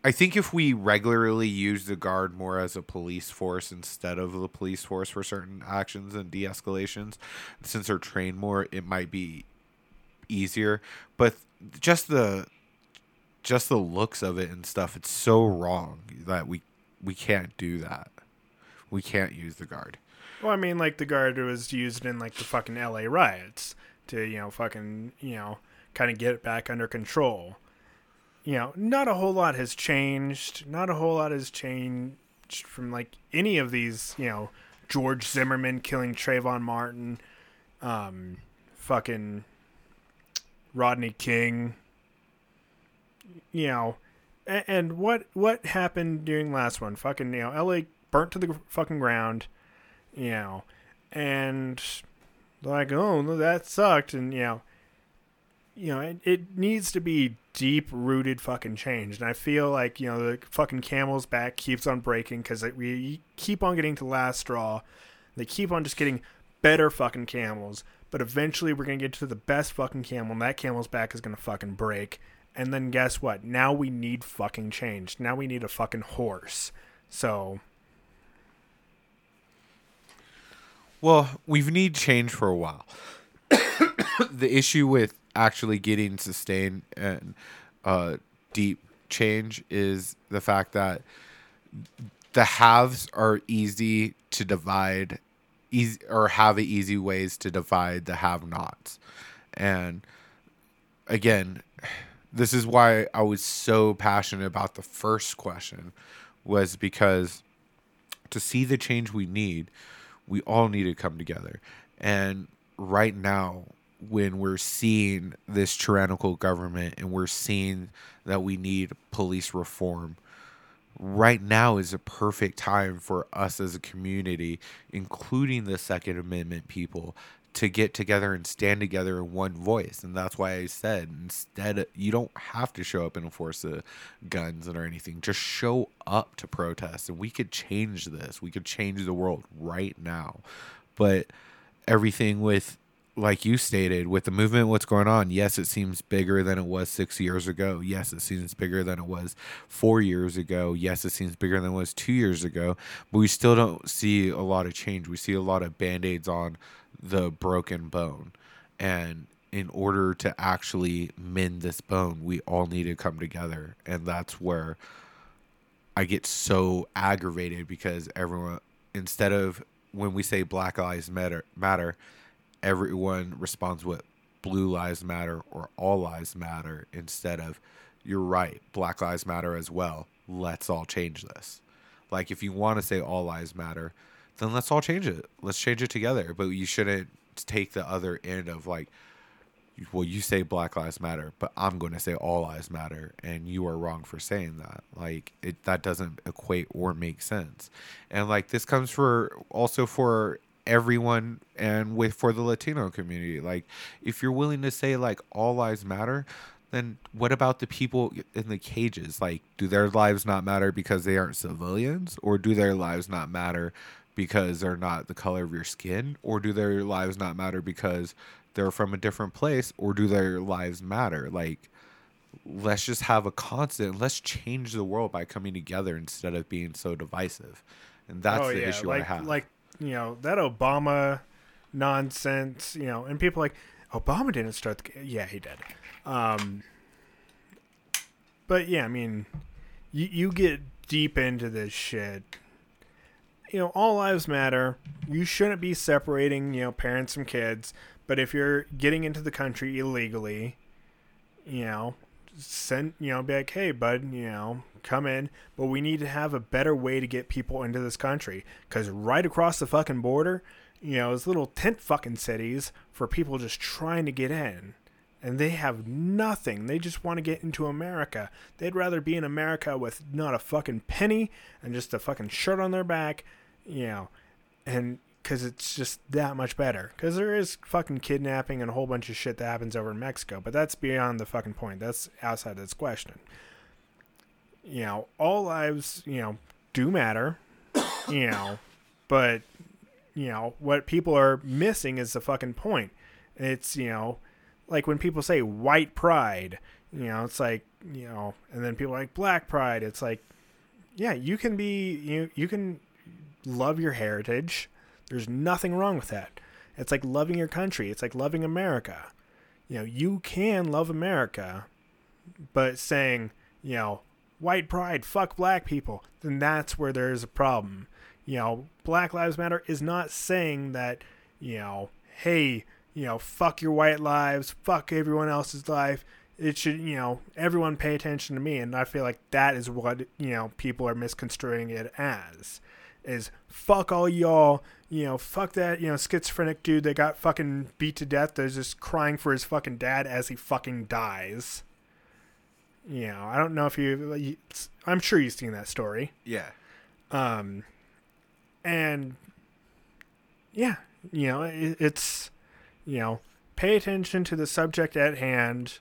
I think if we regularly use the guard more as a police force instead of the police force for certain actions and de-escalations, since they're trained more, it might be easier. But just the just the looks of it and stuff, it's so wrong that we we can't do that. We can't use the guard. Well, I mean, like the guard was used in like the fucking L A riots to, you know, fucking, you know, kind of get it back under control. You know, not a whole lot has changed. Not a whole lot has changed from, like, any of these, you know, George Zimmerman killing Trayvon Martin, um, fucking Rodney King, you know. And, and what what happened during last one? Fucking, you know, L A burnt to the fucking ground, you know. And, like, oh, that sucked. And, you know, you know, it, it needs to be deep-rooted fucking change. And I feel like, you know, the fucking camel's back keeps on breaking because we keep on getting to the last straw. They keep on just getting better fucking camels. But eventually we're going to get to the best fucking camel, and that camel's back is going to fucking break. And then guess what? Now we need fucking change. Now we need a fucking horse. So... Well, we've need change for a while. The issue with actually getting sustained and uh, deep change is the fact that the haves are easy to divide, easy, or have easy ways to divide the have-nots. And again, this is why I was so passionate about the first question, was because to see the change we need, we all need to come together. And right now, when we're seeing this tyrannical government and we're seeing that we need police reform, right now is a perfect time for us as a community, including the Second Amendment people, to get together and stand together in one voice. And that's why I said, instead, you don't have to show up and enforce the guns or anything. Just show up to protest. And we could change this. We could change the world right now. But everything with, like you stated, with the movement, what's going on, yes, it seems bigger than it was six years ago. Yes, it seems bigger than it was four years ago. Yes, it seems bigger than it was two years ago. But we still don't see a lot of change. We see a lot of Band-Aids on the broken bone. And in order to actually mend this bone, we all need to come together. And that's where I get so aggravated because everyone, instead of when we say Black Lives Matter, matter, everyone responds with Blue Lives Matter or All Lives Matter instead of, you're right, Black Lives Matter as well. Let's all change this. Like, if you want to say All Lives Matter, then let's all change it. Let's change it together. But you shouldn't take the other end of like, well, you say Black Lives Matter, but I'm going to say All Lives Matter, and you are wrong for saying that. Like, it, that doesn't equate or make sense. And like, this comes for also for everyone, and with for the Latino community. Like, if you're willing to say like All Lives Matter, then what about the people in the cages? Like, do their lives not matter because they aren't civilians, or do their lives not matter because they're not the color of your skin, or do their lives not matter because they're from a different place, or do their lives matter? Like, let's just have a constant, let's change the world by coming together instead of being so divisive. And that's oh, the yeah. issue like, I have. Like, you know, that Obama nonsense, you know, and people like, Obama didn't start the, yeah, he did. Um, but yeah, I mean, you, you get deep into this shit. You know, all lives matter. You shouldn't be separating, you know, parents from kids. But if you're getting into the country illegally, you know, send, you know, be like, hey, bud, you know, come in. But we need to have a better way to get people into this country. Because right across the fucking border, you know, there's little tent fucking cities for people just trying to get in. And they have nothing. They just want to get into America. They'd rather be in America with not a fucking penny and just a fucking shirt on their back, you know, and... because it's just that much better. Because there is fucking kidnapping and a whole bunch of shit that happens over in Mexico. But that's beyond the fucking point. That's outside of this question. You know, all lives, you know, do matter. You know, but, you know, what people are missing is the fucking point. It's, you know, like when people say white pride, you know, it's like, you know, and then people are like black pride. It's like, yeah, you can be, you, you can love your heritage. There's nothing wrong with that. It's like loving your country. It's like loving America. You know, you can love America, but saying, you know, white pride, fuck black people, then that's where there's a problem. You know, Black Lives Matter is not saying that, you know, hey, you know, fuck your white lives, fuck everyone else's life. It should, you know, everyone pay attention to me. And I feel like that is what, you know, people are misconstruing it as. Is fuck all y'all, you know, fuck that, you know, schizophrenic dude that got fucking beat to death that's just crying for his fucking dad as he fucking dies. You know, I don't know if you, I'm sure you've seen that story. Yeah. Um, and yeah, you know, it, it's, you know, pay attention to the subject at hand,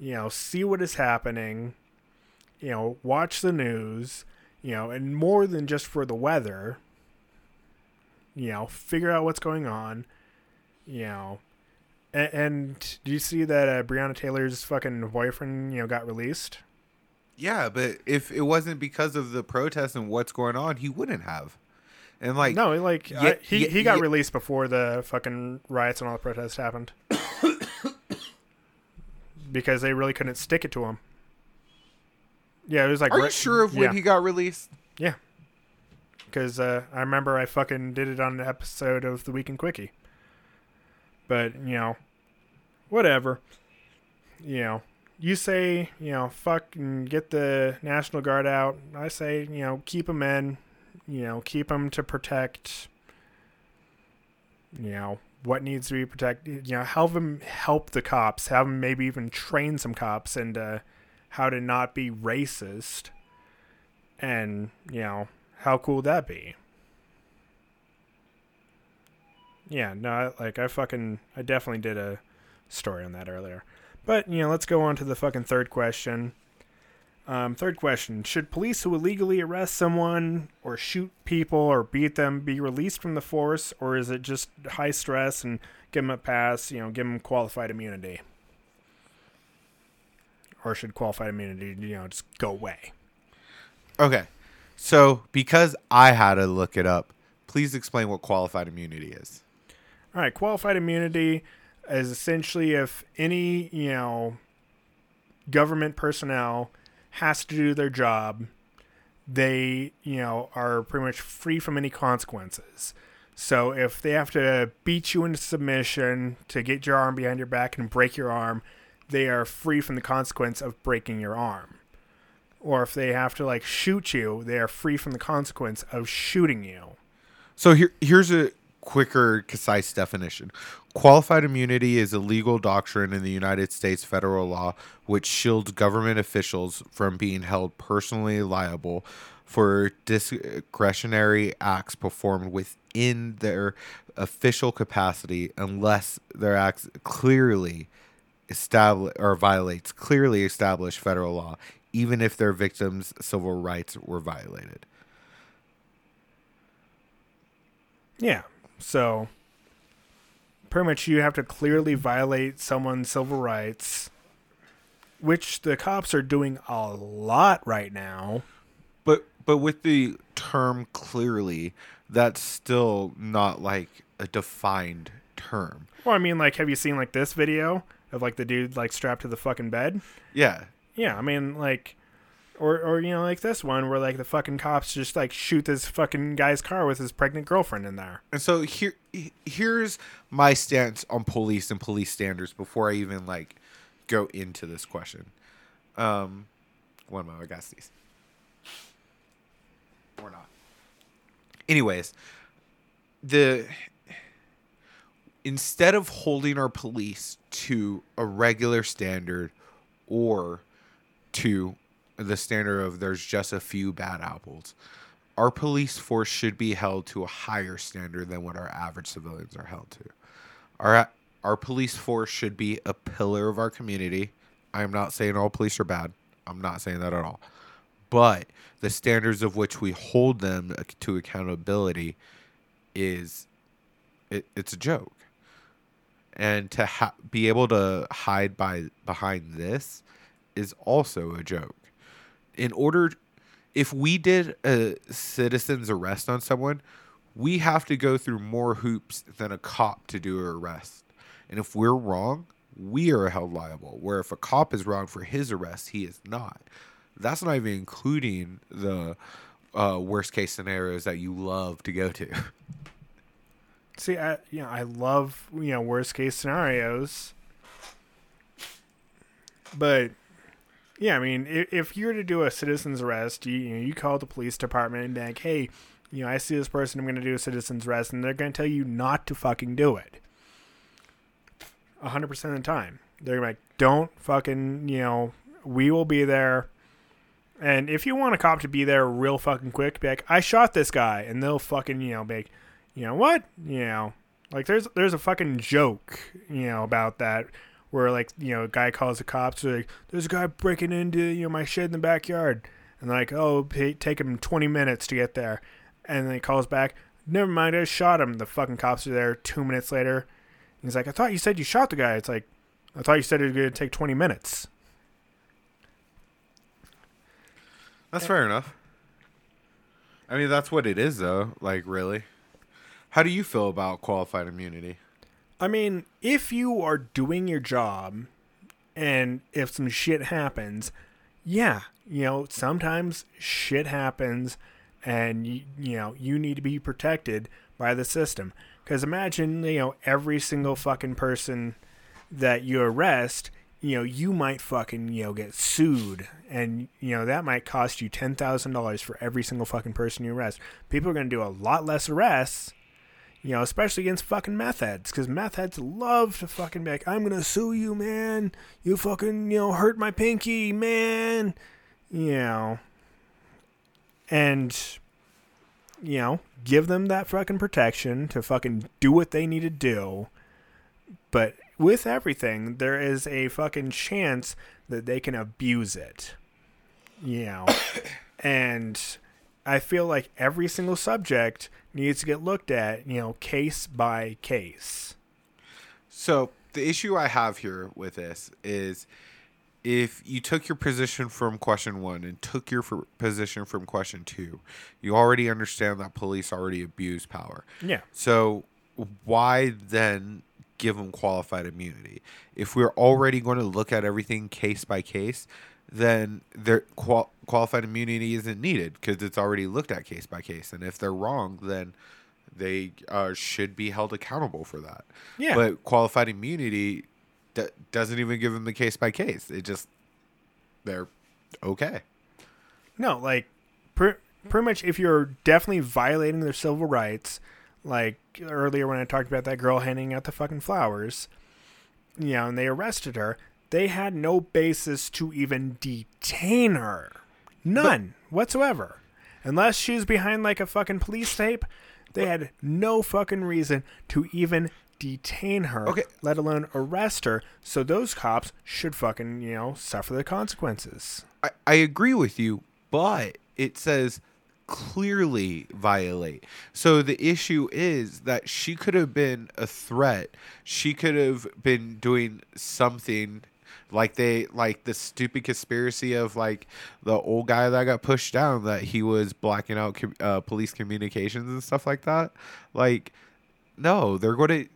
you know, see what is happening, you know, watch the news. You know, and more than just for the weather, you know, figure out what's going on, you know. And, and do you see that uh, Breonna Taylor's fucking boyfriend, you know, got released? Yeah, but if it wasn't because of the protests and what's going on, he wouldn't have. And like, no, like yeah, I, he, yeah, he got yeah. released before the fucking riots and all the protests happened because they really couldn't stick it to him. Yeah, it was like. Are you sure of when yeah. he got released? Yeah, because uh, I remember I fucking did it on an episode of The Week in Quickie. But you know, whatever. You know, you say you know fuck and get the National Guard out. I say you know keep them in. You know, keep them to protect. You know what needs to be protected. You know, help them help the cops. Have them maybe even train some cops and. Uh, how to not be racist, and you know how cool would that be? Yeah, no, like I fucking I definitely did a story on that earlier, but you know let's go on to the fucking third question. Um, third question: should police who illegally arrest someone or shoot people or beat them be released from the force, or is it just high stress and give them a pass? You know, give them qualified immunity. Or should qualified immunity, you know, just go away? Okay. So, because I had to look it up, please explain what qualified immunity is. All right. Qualified immunity is essentially if any, you know, government personnel has to do their job, they, you know, are pretty much free from any consequences. So if they have to beat you into submission to get your arm behind your back and break your arm, they are free from the consequence of breaking your arm. Or if they have to, like, shoot you, they are free from the consequence of shooting you. So here, here's a quicker, concise definition. Qualified immunity is a legal doctrine in the United States federal law which shields government officials from being held personally liable for discretionary acts performed within their official capacity unless their acts clearly establish or violates clearly established federal law, even if their victims' civil rights were violated. Yeah, so pretty much you have to clearly violate someone's civil rights, which the cops are doing a lot right now. But but with the term clearly, that's still not like a defined term. Well, I mean, like, have you seen like this video of like the dude like strapped to the fucking bed? Yeah. Yeah, I mean, like, or, or, you know, like this one where, like, the fucking cops just, like, shoot this fucking guy's car with his pregnant girlfriend in there. And so here, here's my stance on police and police standards before I even, like, go into this question. Um, one moment, I got these. Or not. Anyways, the... Instead of holding our police to a regular standard or... to the standard of there's just a few bad apples, our police force should be held to a higher standard than what our average civilians are held to. Our our police force should be a pillar of our community. I am not saying all police are bad. I'm not saying that at all. But the standards of which we hold them to accountability is it, it's a joke. And to ha- be able to hide by behind this is also a joke. In order, if we did a citizen's arrest on someone, we have to go through more hoops than a cop to do an arrest. And if we're wrong, we are held liable. Where if a cop is wrong for his arrest, he is not. That's not even including the uh, worst case scenarios that you love to go to. See, I, you know, I love, you know, worst case scenarios, but. Yeah, I mean, if you're to do a citizen's arrest, you you, know, you call the police department and be like, hey, you know, I see this person, I'm going to do a citizen's arrest, and they're going to tell you not to fucking do it. one hundred percent of the time. They're going to be like, don't fucking, you know, we will be there. And if you want a cop to be there real fucking quick, be like, I shot this guy. And they'll fucking, you know, be like, you know what? You know, like there's, there's a fucking joke, you know, about that. Where, like, you know, a guy calls the cops, like, there's a guy breaking into, you know, my shed in the backyard. And they're like, oh, take him twenty minutes to get there. And then he calls back, never mind, I shot him. The fucking cops are there two minutes later. He's like, I thought you said you shot the guy. It's like, I thought you said it was going to take twenty minutes. That's fair enough. I mean, that's what it is, though. Like, really. How do you feel about qualified immunity? I mean, if you are doing your job and if some shit happens, yeah, you know, sometimes shit happens and, you, you know, you need to be protected by the system. Because imagine, you know, every single fucking person that you arrest, you know, you might fucking, you know, get sued. And, you know, that might cost you ten thousand dollars for every single fucking person you arrest. People are going to do a lot less arrests. You know, especially against fucking meth heads, because meth heads love to fucking be like, I'm going to sue you, man. You fucking, you know, hurt my pinky, man. You know. And, you know, give them that fucking protection to fucking do what they need to do. But with everything, there is a fucking chance that they can abuse it. You know. And I feel like every single subject needs to get looked at, you know, case by case. So the issue I have here with this is if you took your position from question one and took your position from question two, you already understand that police already abuse power. Yeah. So why then give them qualified immunity? If we're already going to look at everything case by case, then their qual- qualified immunity isn't needed because it's already looked at case by case. And if they're wrong, then they uh, should be held accountable for that. Yeah. But qualified immunity d- doesn't even give them the case by case. It just, they're okay. No, like pre- pretty much if you're definitely violating their civil rights, like earlier when I talked about that girl handing out the fucking flowers, you know, and they arrested her, they had no basis to even detain her. None but, whatsoever. Unless she was behind like a fucking police tape, they but, had no fucking reason to even detain her, okay. let alone arrest her. So those cops should fucking, you know, suffer the consequences. I, I agree with you, but it says clearly violate. So the issue is that she could have been a threat. She could have been doing something. Like they, like the stupid conspiracy of like the old guy that got pushed down, that he was blacking out com- uh, police communications and stuff like that. Like, no, they're going to,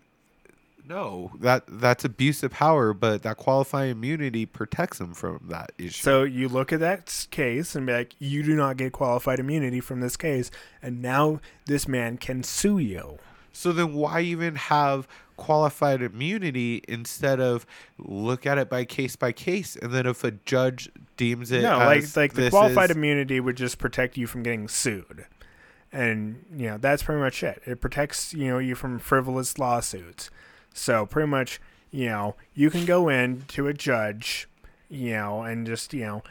no, that that's abuse of power, but that qualifying immunity protects them from that issue. So you look at that case and be like, you do not get qualified immunity from this case, and now this man can sue you. So then why even have qualified immunity instead of look at it by case by case? And then if a judge deems it no, as like, like the qualified is... immunity would just protect you from getting sued. And, you know, that's pretty much it. It protects, you know, you from frivolous lawsuits. So pretty much, you know, you can go in to a judge, you know, and just, you know,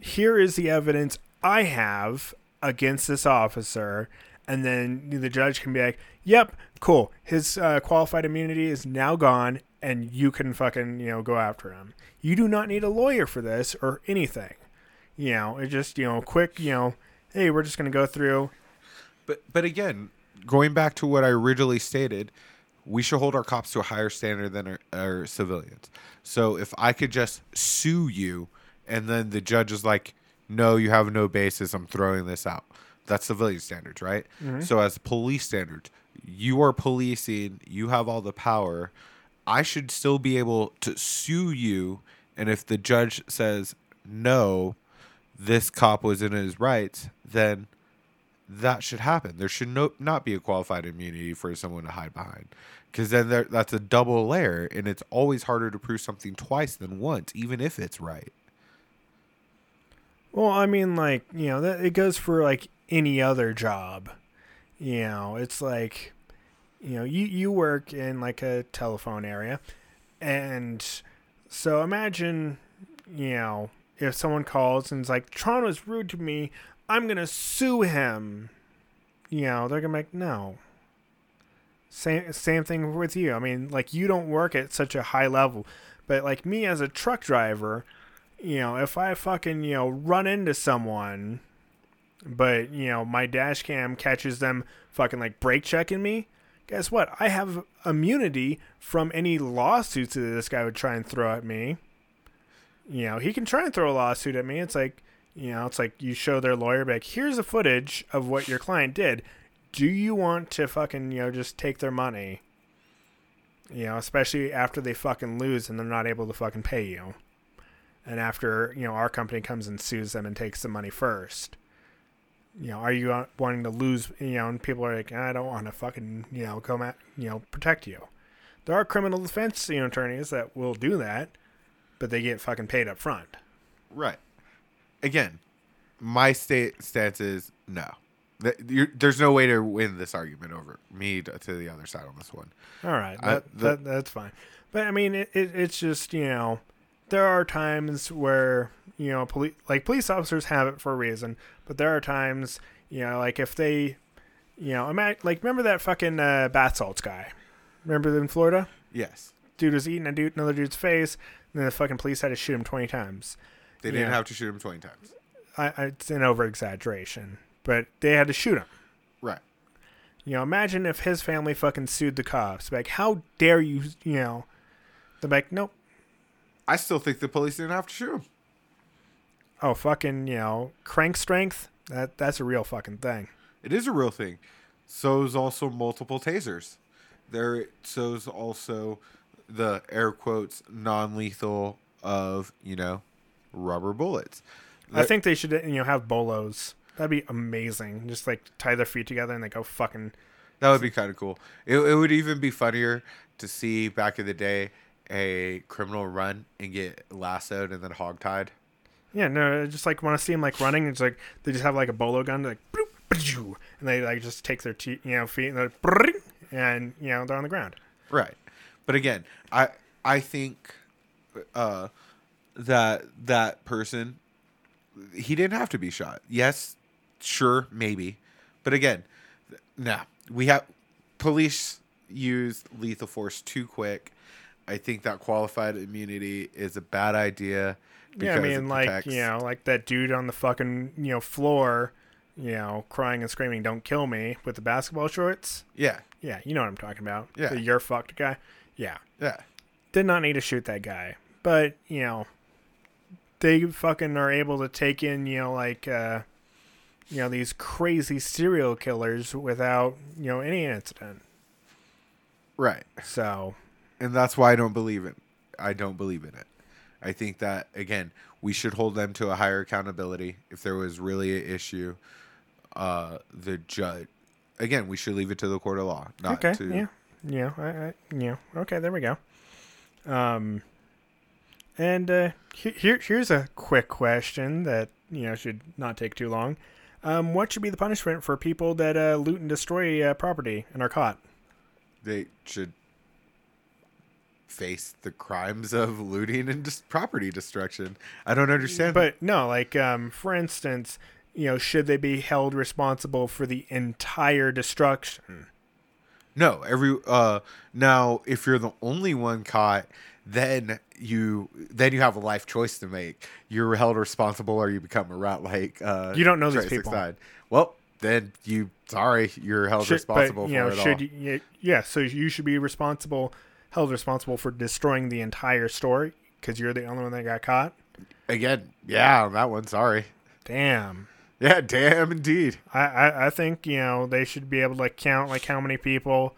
here is the evidence I have against this officer. And then the judge can be like, yep, cool. His uh, qualified immunity is now gone, and you can fucking, you know, go after him. You do not need a lawyer for this or anything. You know, it just, you know, quick, you know, hey, we're just going to go through. But but again, going back to what I originally stated, we should hold our cops to a higher standard than our, our civilians. So if I could just sue you, and then the judge is like, no, you have no basis, I'm throwing this out. That's civilian standards, right? Mm-hmm. So as police standards, you are policing, you have all the power. I should still be able to sue you. And if the judge says, no, this cop was in his rights, then that should happen. There should no, not be a qualified immunity for someone to hide behind. Because then there, that's a double layer, and it's always harder to prove something twice than once, even if it's right. Well, I mean, like, you know, that, it goes for, like, any other job. You know, it's like, you know, you, you work in like a telephone area, and so imagine, you know, if someone calls and is like, Tron was rude to me, I'm gonna sue him. You know, they're gonna be like, no. Same same thing with you. I mean, like, you don't work at such a high level, but like me as a truck driver, you know, if I fucking, you know, run into someone, but, you know, my dash cam catches them fucking, like, brake checking me, guess what? I have immunity from any lawsuits that this guy would try and throw at me. You know, he can try and throw a lawsuit at me. It's like, you know, it's like you show their lawyer, like, here's the footage of what your client did. Do you want to fucking, you know, just take their money? You know, especially after they fucking lose and they're not able to fucking pay you. And after, you know, our company comes and sues them and takes the money first. You know, are you wanting to lose, you know, and people are like, I don't want to fucking, you know, come at, you know, protect you. There are criminal defense, you know, attorneys that will do that, but they get fucking paid up front. Right. Again, my state stance is no. You're, there's no way to win this argument over me to the other side on this one. All right. That, I, the, that, that's fine. But, I mean, it, it it's just, you know, there are times where, you know, poli- like police officers have it for a reason, but there are times, you know, like if they, you know, imagine, like, remember that fucking uh, bath salts guy? Remember in Florida? Yes. Dude was eating a dude, another dude's face, and then the fucking police had to shoot him twenty times. They didn't you know, have to shoot him twenty times. I, I, it's an over-exaggeration, but they had to shoot him. Right. You know, imagine if his family fucking sued the cops. Like, how dare you, you know? They're like, nope. I still think the police didn't have to shoot him. Oh, fucking, you know, crank strength. That That's a real fucking thing. It is a real thing. So is also multiple tasers. There, so is also the air quotes non-lethal of, you know, rubber bullets. I think they should, you know, have bolos. That'd be amazing. Just like tie their feet together and they go fucking. That would be kind of cool. It it would even be funnier to see back in the day a criminal run and get lassoed and then hogtied. Yeah, no, I just like want to see them like running. It's like they just have like a bolo gun, like bloop, and they like just take their te- you know feet and they're like, and you know they're on the ground. Right, but again, I I think uh, that that person. He didn't have to be shot. Yes, sure, maybe. But again, nah. We have police use lethal force too quick. I think that qualified immunity is a bad idea. Yeah, I mean, like, you know, like that dude on the fucking, you know, floor, you know, crying and screaming, "Don't kill me," with the basketball shorts. Yeah. Yeah, you know what I'm talking about. Yeah. The "you're fucked" guy. Yeah. Yeah. Did not need to shoot that guy. But, you know, they fucking are able to take in, you know, like, uh, you know, these crazy serial killers without, you know, any incident. Right. So. And that's why I don't believe it. I don't believe in it. I think that, again, we should hold them to a higher accountability. If there was really an issue, uh, the judge, again, we should leave it to the court of law. Not okay, to. Yeah. Yeah. I, I, yeah. Okay. There we go. Um, And uh, here, here's a quick question that, you know, should not take too long. Um, what should be the punishment for people that uh, loot and destroy uh, property and are caught? They should face the crimes of looting and dis- property destruction. I don't understand. But no, like, um, for instance, you know, should they be held responsible for the entire destruction? No. Every uh, now, if you're the only one caught, then you then you have a life choice to make. You're held responsible, or you become a rat. Like uh, you don't know these people. Side. Well, then you sorry, you're held should, responsible but, for you know, it should, all. You, yeah, so you should be responsible, held responsible for destroying the entire store because you're the only one that got caught. Again, yeah, on that one. Sorry. Damn. Yeah, damn indeed. I, I I think you know they should be able to like count like how many people.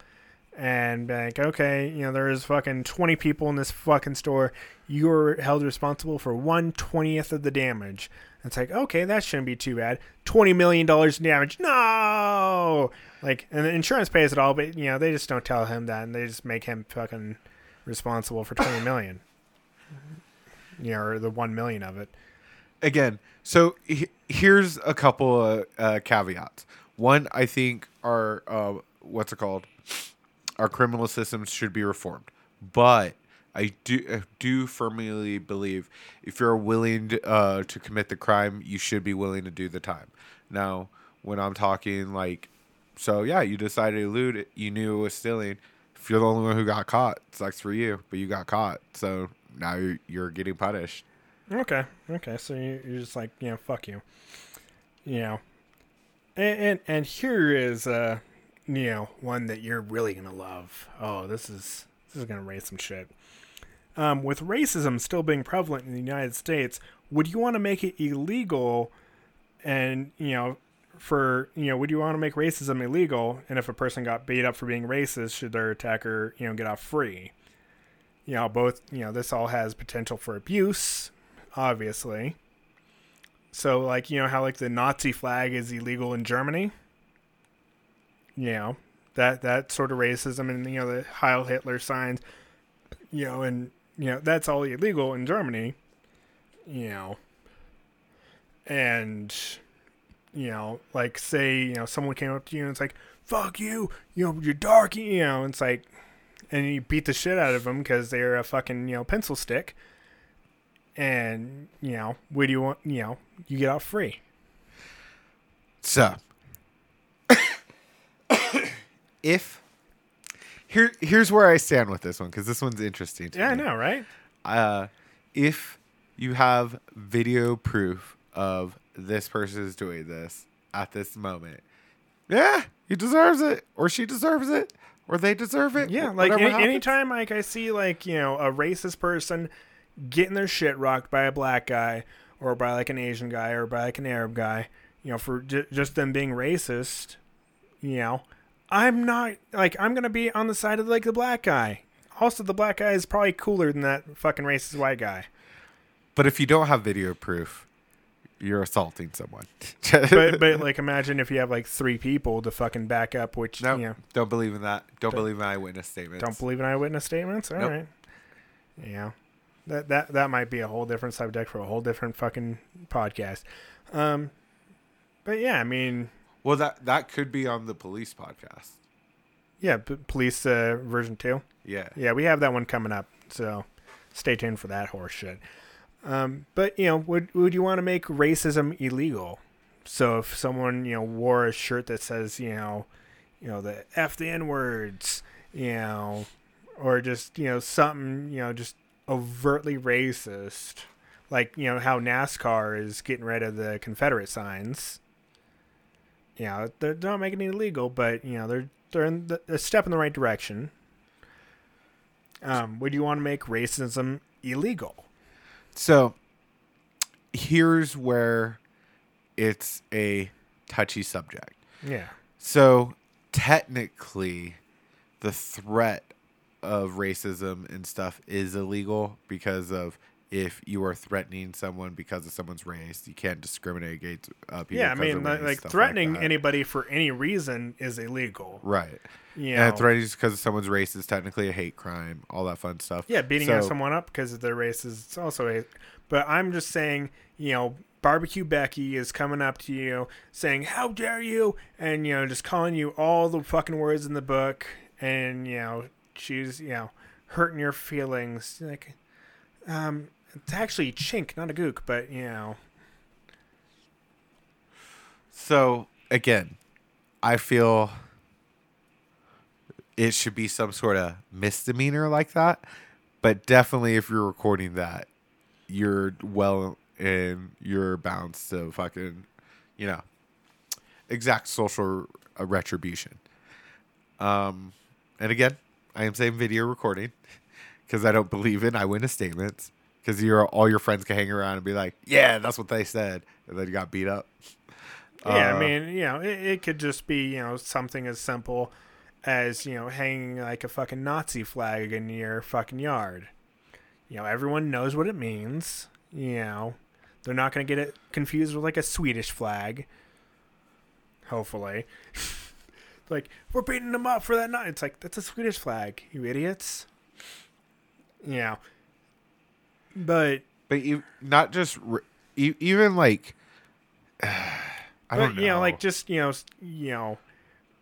And be like, okay, you know, there is fucking twenty people in this fucking store. You're held responsible for one twentieth of the damage. It's like, okay, that shouldn't be too bad. Twenty million dollars in damage. No, like, and the insurance pays it all, but you know, they just don't tell him that, and they just make him fucking responsible for twenty million. You know, or the one million of it. Again, so he- here's a couple of uh, caveats. One, I think, are uh, what's it called? Our criminal systems should be reformed, but I do I do firmly believe if you're willing to, uh, to commit the crime, you should be willing to do the time. Now, when I'm talking like, so yeah, you decided to loot it, you knew it was stealing. If you're the only one who got caught, it sucks for you, but you got caught, so now you're, you're getting punished. Okay, okay, so you're just like, you know, fuck you, you know, and and, and here is uh. You know, one that you're really gonna love. Oh, this is this is gonna raise some shit. Um, with racism still being prevalent in the United States, would you want to make it illegal? And you know, for you know, would you want to make racism illegal? And if a person got beat up for being racist, should their attacker you know get off free? You know, both. You know, this all has potential for abuse, obviously. So, like, you know how like the Nazi flag is illegal in Germany. You know, that, that sort of racism and, you know, the Heil Hitler signs, you know, and, you know, that's all illegal in Germany, you know. And, you know, like, say, you know, someone came up to you and it's like, fuck you, you know, you're dark, you know, and it's like, and you beat the shit out of them because they're a fucking, you know, pencil stick. And, you know, what do you want, you know, you get off free. So. If here, here's where I stand with this one because this one's interesting. To yeah, me. I know, right? Uh, if you have video proof of this person is doing this at this moment, yeah, he deserves it, or she deserves it, or they deserve it. Yeah, like any, anytime like I see like you know a racist person getting their shit rocked by a black guy or by like an Asian guy or by like an Arab guy, you know, for j- just them being racist, you know. I'm not like I'm gonna be on the side of like the black guy. Also, the black guy is probably cooler than that fucking racist white guy. But if you don't have video proof, you're assaulting someone. but but like imagine if you have like three people to fucking back up, which nope, you know, don't believe in that. Don't, don't believe in eyewitness statements. Don't believe in eyewitness statements. All nope. right. Yeah. That that that might be a whole different subject for a whole different fucking podcast. Um but yeah, I mean, well that that could be on the police podcast. Yeah, p- police uh, version two. Yeah. Yeah, we have that one coming up. So stay tuned for that horse shit. Um, but, you know, would would you want to make racism illegal? So if someone, you know, wore a shirt that says, you know, you know, the F the N-words, you know, or just, you know, something, you know, just overtly racist, like, you know, how NASCAR is getting rid of the Confederate signs. You know, they're not making it illegal, but, you know, they're, they're in the, a step in the right direction. Um, would you want to make racism illegal? So here's where it's a touchy subject. Yeah. So technically the threat of racism and stuff is illegal because of if you are threatening someone because of someone's race, you can't discriminate against uh, people. Yeah, I mean, like, like threatening like anybody for any reason is illegal. Right. Yeah. And threatening because of someone's race is technically a hate crime, all that fun stuff. Yeah, beating so, someone up because of their race is also a... But I'm just saying, you know, Barbecue Becky is coming up to you saying, how dare you? And, you know, just calling you all the fucking words in the book. And, you know, she's, you know, hurting your feelings. Like, um... It's actually chink, not a gook, but, you know. So, again, I feel it should be some sort of misdemeanor like that. But definitely if you're recording that, you're well in your bounds to fucking, you know, exact social retribution. Um, and again, I am saying video recording because I don't believe in eyewitness statements. Because you're all your friends can hang around and be like, yeah, that's what they said. And then you got beat up. Yeah, uh, I mean, you know, it, it could just be, you know, something as simple as, you know, hanging like a fucking Nazi flag in your fucking yard. You know, everyone knows what it means. You know, they're not going to get it confused with like a Swedish flag. Hopefully. Like, we're beating them up for that. Not- it's like, that's a Swedish flag, you idiots. You know. But but you, not just you, even like I but, don't know. You know, like just you know you know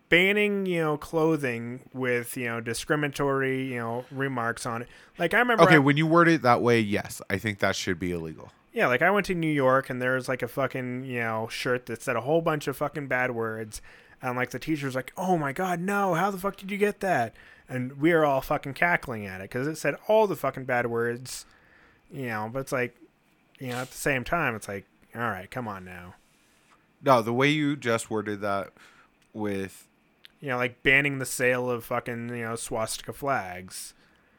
banning you know clothing with you know discriminatory you know remarks on it. Like I remember. Okay, I, when you word it that way, yes, I think that should be illegal. Yeah, like I went to New York and there was like a fucking you know shirt that said a whole bunch of fucking bad words, and like the teacher's like, "Oh my god, no! How the fuck did you get that?" And we were all fucking cackling at it because it said all the fucking bad words. You know, but it's like, you know, at the same time, it's like, all right, come on now. No, the way you just worded that with... You know, like banning the sale of fucking, you know, swastika flags.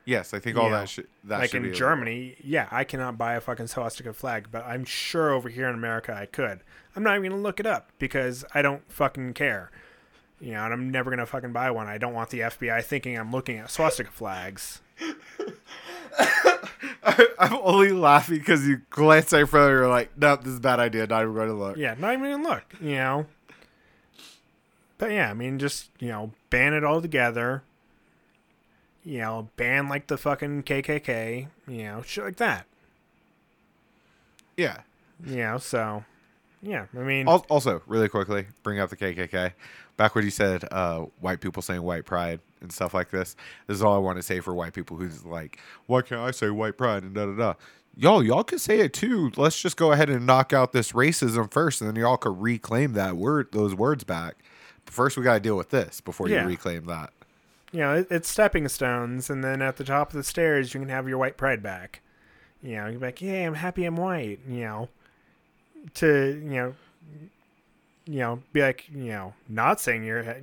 Yes, I think all that should be... Like in Germany, yeah, I cannot buy a fucking swastika flag, but I'm sure over here in America I could. I'm not even going to look it up because I don't fucking care. You know, and I'm never going to fucking buy one. I don't want the F B I thinking I'm looking at swastika flags. I'm only laughing because you glance at your friend and you're like, nope, this is a bad idea. Not even going to look. Yeah, not even going to look, you know. But yeah, I mean, just, you know, ban it all together. You know, ban like the fucking K K K, you know, shit like that. Yeah. You know, so, yeah, I mean. Also, really quickly, bring up the K K K. Back when you said uh, white people saying white pride and stuff like this, this is all I want to say for white people who's like, why can't I say white pride and da-da-da? Y'all, y'all can say it too. Let's just go ahead and knock out this racism first, and then y'all could reclaim that word, those words back. But first, we got to deal with this before yeah. you reclaim that. You know, it, it's stepping stones, and then at the top of the stairs, you can have your white pride back. You know, you're like, yeah, I'm happy I'm white, you know, to, you know, you know, be like, you know, not saying you're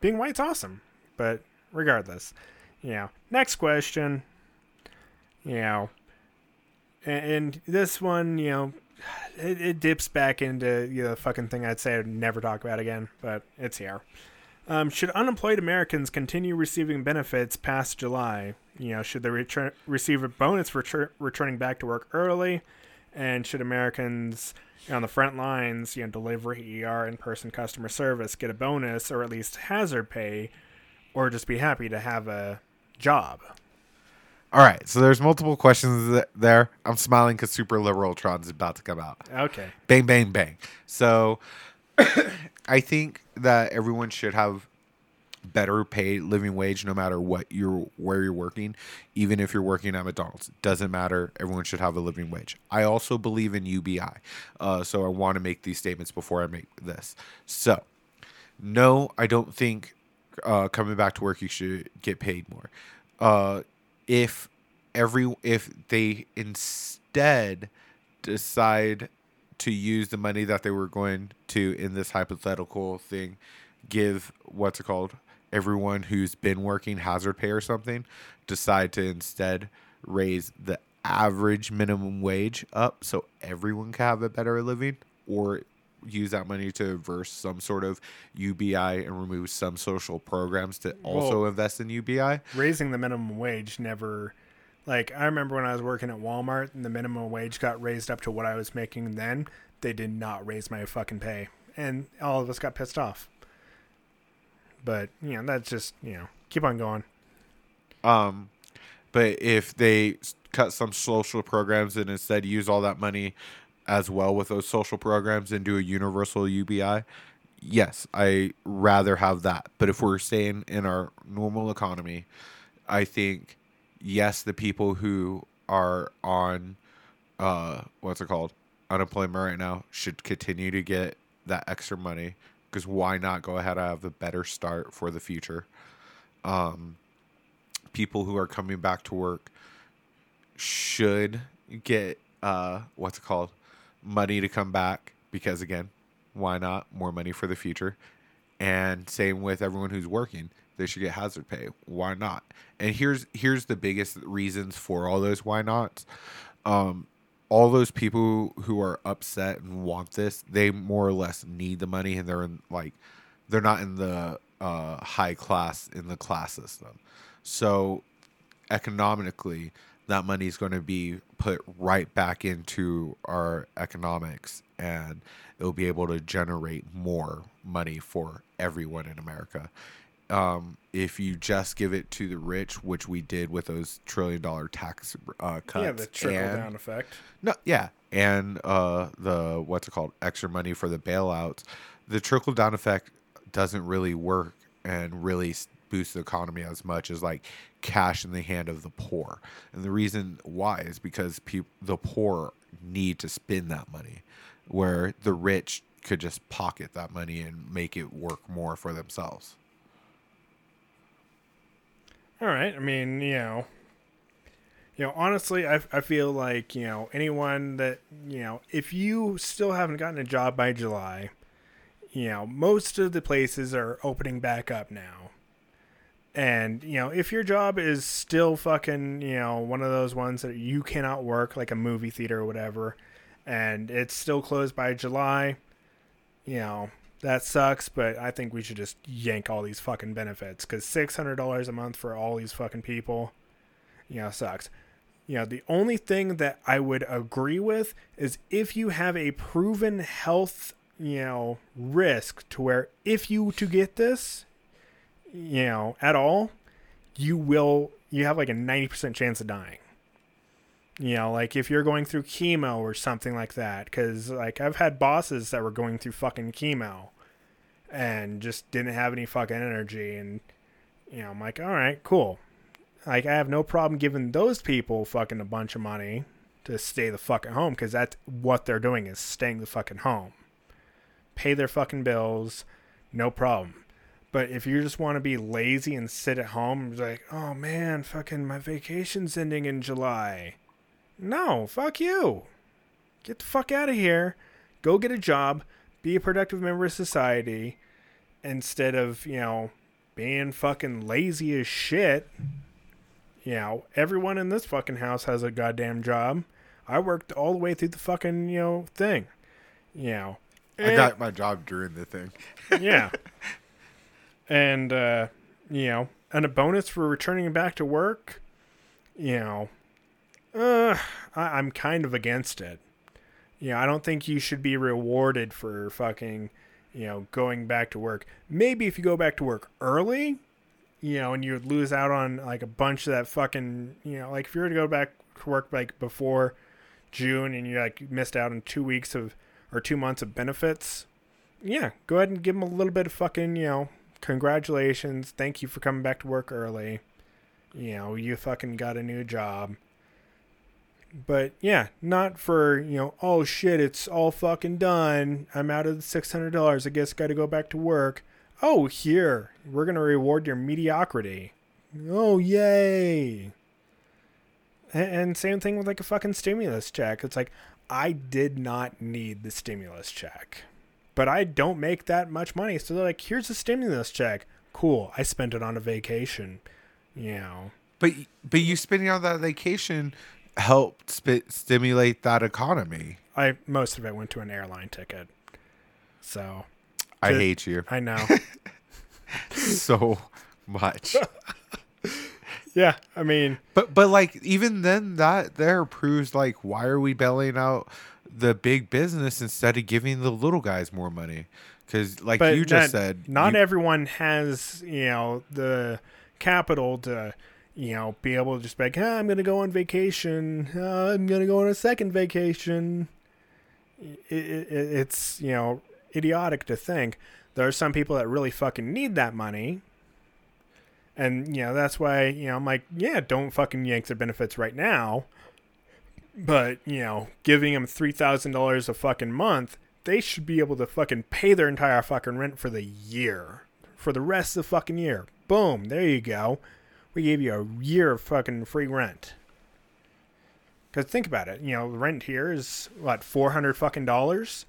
being white's awesome, but regardless, you know, next question, you know, and, and this one, you know, it, it dips back into you know, the fucking thing I'd say I'd never talk about again, but it's here. Um, should unemployed Americans continue receiving benefits past July? You know, should they return, receive a bonus for retur- returning back to work early? And should Americans on the front lines, you know, delivery, E R, in-person customer service, get a bonus or at least hazard pay, or just be happy to have a job? All right, so there's multiple questions there. I'm smiling because Super Liberal Tron's about to come out. Okay. Bang, bang, bang. So I think that everyone should have better paid living wage no matter what you're where you're working. Even if you're working at McDonald's, doesn't matter, everyone should have a living wage. I also believe in U B I, uh so I want to make these statements before I make this. So no, I don't think uh coming back to work you should get paid more. uh if every if they instead decide to use the money that they were going to in this hypothetical thing, give what's it called everyone who's been working hazard pay or something, decide to instead raise the average minimum wage up so everyone can have a better living, or use that money to reverse some sort of U B I and remove some social programs to also well, invest in U B I. Raising the minimum wage never, like, I remember when I was working at Walmart and the minimum wage got raised up to what I was making then, they did not raise my fucking pay. And all of us got pissed off. But, you know, that's just, you know, keep on going. Um, but if they cut some social programs and instead use all that money as well with those social programs and do a universal U B I, yes, I rather have that. But if we're staying in our normal economy, I think, yes, the people who are on, uh, what's it called, unemployment right now should continue to get that extra money. Because why not go ahead and have a better start for the future? Um, people who are coming back to work should get, uh, what's it called, money to come back. Because, again, why not? More money for the future. And same with everyone who's working. They should get hazard pay. Why not? And here's here's the biggest reasons for all those why nots. Um All those people who are upset and want this, they more or less need the money, and they're in, like, they're not in the uh, high class in the class system. So economically, that money is going to be put right back into our economics, and it'll be able to generate more money for everyone in America. Um, if you just give it to the rich, which we did with those trillion dollar tax uh, cuts. Yeah, the trickle and, down effect. No, yeah. And uh, the, what's it called, extra money for the bailouts. The trickle down effect doesn't really work and really boost the economy as much as, like, cash in the hand of the poor. And the reason why is because people, the poor need to spend that money, where the rich could just pocket that money and make it work more for themselves. All right. I mean, you know, you know, honestly, I I feel like, you know, anyone that, you know, if you still haven't gotten a job by July, you know, most of the places are opening back up now. And, you know, if your job is still fucking, you know, one of those ones that you cannot work, like a movie theater or whatever, and it's still closed by July, you know, that sucks, but I think we should just yank all these fucking benefits, because six hundred dollars a month for all these fucking people, you know, sucks. You know, the only thing that I would agree with is if you have a proven health, you know, risk to where if you to get this, you know, at all, you will, you have like a ninety percent chance of dying. You know, like if you're going through chemo or something like that, because, like, I've had bosses that were going through fucking chemo and just didn't have any fucking energy. And, you know, I'm like, all right, cool. Like, I have no problem giving those people fucking a bunch of money to stay the fuck at home, because that's what they're doing, is staying the fucking home. Pay their fucking bills. No problem. But if you just want to be lazy and sit at home, it's like, oh, man, fucking my vacation's ending in July. No, fuck you. Get the fuck out of here. Go get a job. Be a productive member of society instead of, you know, being fucking lazy as shit. You know, everyone in this fucking house has a goddamn job. I worked all the way through the fucking, you know, thing. You know. And, I got my job during the thing. Yeah. And, uh, you know, and a bonus for returning back to work, you know. Uh, I, I'm kind of against it. You know, I don't think you should be rewarded for fucking, you know, going back to work. Maybe if you go back to work early, you know, and you would lose out on like a bunch of that fucking, you know, like if you were to go back to work like before June and you like missed out on two weeks of or two months of benefits, yeah, go ahead and give them a little bit of fucking, you know, congratulations, thank you for coming back to work early. You know, you fucking got a new job. But yeah, not for, you know, oh shit, it's all fucking done, I'm out of the six hundred dollars, I guess gotta go back to work. Oh, here, we're gonna reward your mediocrity. Oh, yay. And same thing with like a fucking stimulus check. It's like, I did not need the stimulus check, but I don't make that much money, so they're like, here's a stimulus check. Cool, I spent it on a vacation. You know, but but you spending on that vacation helped sp- stimulate that economy. I most of it went to an airline ticket. So I to, hate you. I know. So much. Yeah, I mean, but but like even then, that there proves like, why are we bailing out the big business instead of giving the little guys more money? Because like you not, just said, not you, everyone has, you know, the capital to, you know, be able to just be like, ah, I'm gonna go on vacation, uh, I'm gonna go on a second vacation. It, it, it's, you know, idiotic to think. There are some people that really fucking need that money. And, you know, that's why, you know, I'm like, yeah, don't fucking yank their benefits right now. But, you know, giving them three thousand dollars a fucking month, they should be able to fucking pay their entire fucking rent for the year. For the rest of the fucking year. Boom. There you go. We gave you a year of fucking free rent. Because think about it. You know, rent here is, what, four hundred dollars fucking dollars?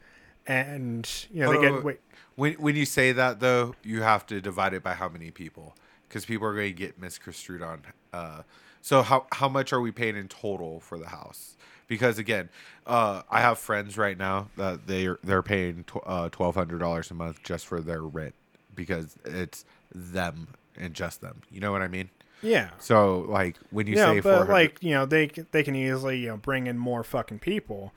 And, you know, oh, they get... Wait. When, when you say that, though, you have to divide it by how many people. Because people are going to get misconstrued on. Uh, so how how much are we paying in total for the house? Because again, uh, I have friends right now that they are, they're paying tw- uh, twelve hundred dollars a month just for their rent, because it's them and just them. You know what I mean? Yeah. So like when you yeah, say but four hundred dollars, like, you know, they they can easily, you know, bring in more fucking people,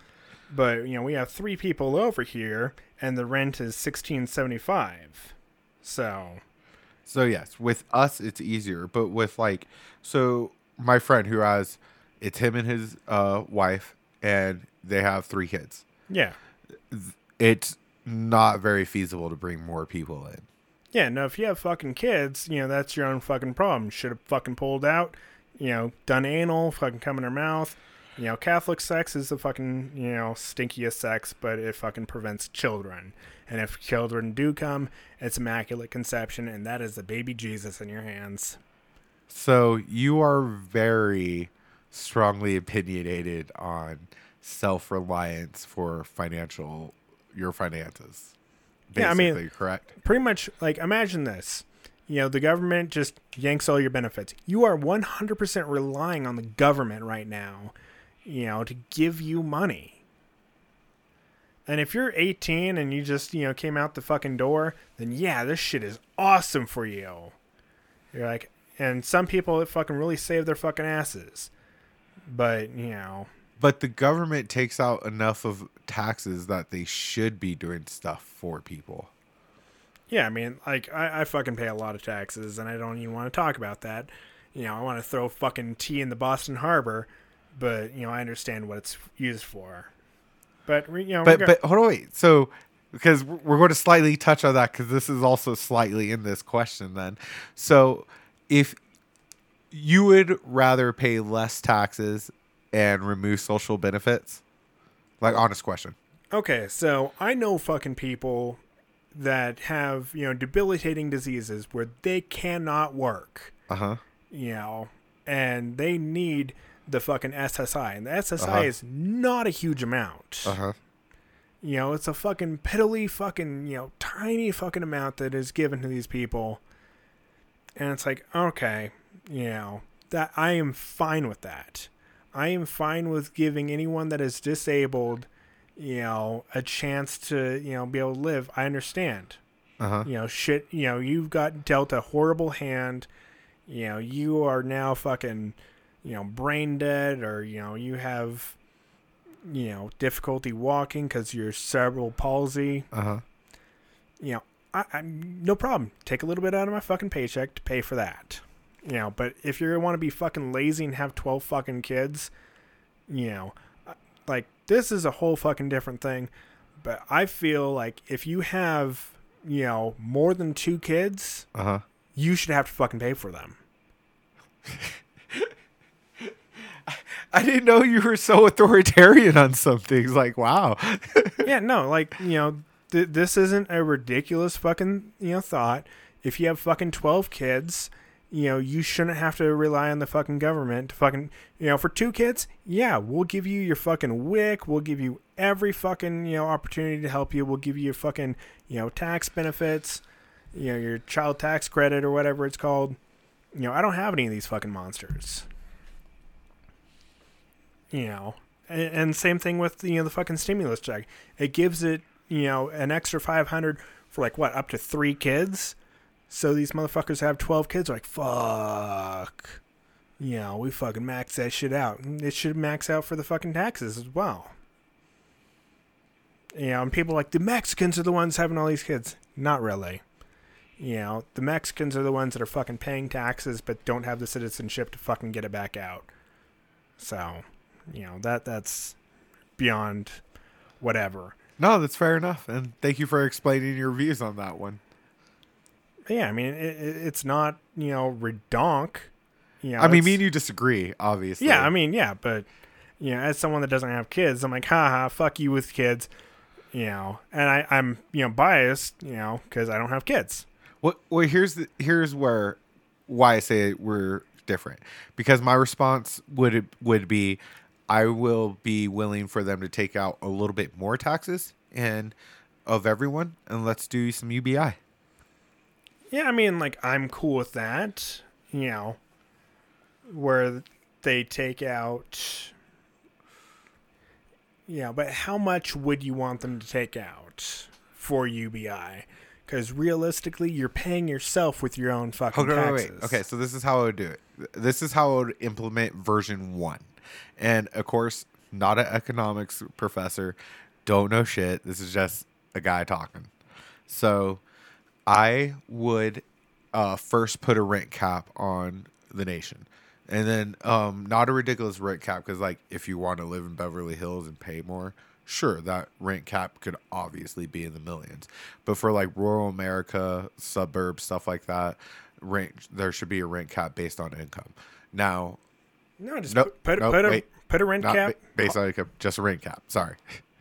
but you know, we have three people over here and the rent is sixteen seventy-five. So. So yes, with us it's easier, but with like, so my friend who has, it's him and his uh, wife, and they have three kids. Yeah, it's not very feasible to bring more people in. Yeah, no, if you have fucking kids, you know, that's your own fucking problem. Should have fucking pulled out, you know, done anal, fucking come in her mouth. You know, Catholic sex is the fucking, you know, stinkiest sex, but it fucking prevents children. And if children do come, it's immaculate conception, and that is the baby Jesus in your hands. So you are very strongly opinionated on self-reliance for financial, your finances. Basically, yeah, I mean, correct? Pretty much, like, imagine this. You know, the government just yanks all your benefits. You are one hundred percent relying on the government right now, you know, to give you money. And if you're eighteen and you just, you know, came out the fucking door, then yeah, this shit is awesome for you. You're like, and some people that fucking really save their fucking asses. But, you know. But the government takes out enough of taxes that they should be doing stuff for people. Yeah, I mean, like, I, I fucking pay a lot of taxes, and I don't even want to talk about that. You know, I want to throw fucking tea in the Boston Harbor. But, you know, I understand what it's used for. But, you know, but, but hold on, wait. So, because we're going to slightly touch on that, because this is also slightly in this question then. So, if you would rather pay less taxes and remove social benefits? Like, honest question. Okay, so I know fucking people that have, you know, debilitating diseases where they cannot work. Uh-huh. You know, and they need the fucking S S I, and the S S I uh-huh. is not a huge amount. Uh-huh. You know, it's a fucking piddly fucking, you know, tiny fucking amount that is given to these people. And it's like, okay, you know, that I am fine with that. I am fine with giving anyone that is disabled, you know, a chance to, you know, be able to live. I understand. Uh-huh. You know, shit, you know, you've got dealt a horrible hand. You know, you are now fucking, you know, brain dead, or, you know, you have, you know, difficulty walking because your cerebral palsy. Uh-huh. You know, I, I, no problem. Take a little bit out of my fucking paycheck to pay for that. You know, but if you want to be fucking lazy and have twelve fucking kids, you know, like, this is a whole fucking different thing. But I feel like if you have, you know, more than two kids, uh-huh, you should have to fucking pay for them. I didn't know you were so authoritarian on some things. Like, wow. Yeah, no, like, you know, th- this isn't a ridiculous fucking, you know, thought. If you have fucking twelve kids, you know, you shouldn't have to rely on the fucking government to fucking, you know, for two kids, yeah, we'll give you your fucking W I C. We'll give you every fucking, you know, opportunity to help you. We'll give you your fucking, you know, tax benefits, you know, your child tax credit or whatever it's called. You know, I don't have any of these fucking monsters. You know, and, and same thing with, you know, the fucking stimulus check. It gives it, you know, an extra five hundred for, like, what, up to three kids? So these motherfuckers have twelve kids. Like, fuck. You know, we fucking max that shit out. It should max out for the fucking taxes as well. You know, and people are like, the Mexicans are the ones having all these kids. Not really. You know, the Mexicans are the ones that are fucking paying taxes but don't have the citizenship to fucking get it back out. So, you know, that that's beyond whatever. No, that's fair enough. And thank you for explaining your views on that one. Yeah, I mean, it, it's not, you know, redonk. You know, I mean, me and you disagree, obviously. Yeah, I mean, yeah, but, you know, as someone that doesn't have kids, I'm like, haha, fuck you with kids, you know. And I, I'm, you know, biased, you know, because I don't have kids. Well, well here's, the, here's where, why I say we're different. Because my response would would be, I will be willing for them to take out a little bit more taxes and of everyone, and let's do some U B I. Yeah, I mean, like, I'm cool with that, you know, where they take out, you know, but how much would you want them to take out for U B I? Because realistically, you're paying yourself with your own fucking okay, taxes. Wait, wait. Okay, so this is how I would do it. This is how I would implement version one. And, of course, not an economics professor, don't know shit. This is just a guy talking. So I would uh, first put a rent cap on the nation, and then um, not a ridiculous rent cap, because, like, if you want to live in Beverly Hills and pay more, sure, that rent cap could obviously be in the millions. But for, like, rural America, suburbs, stuff like that, rent there should be a rent cap based on income. Now, no, just no, put no, put, wait, a, put a rent cap based on income, just a rent cap. Sorry.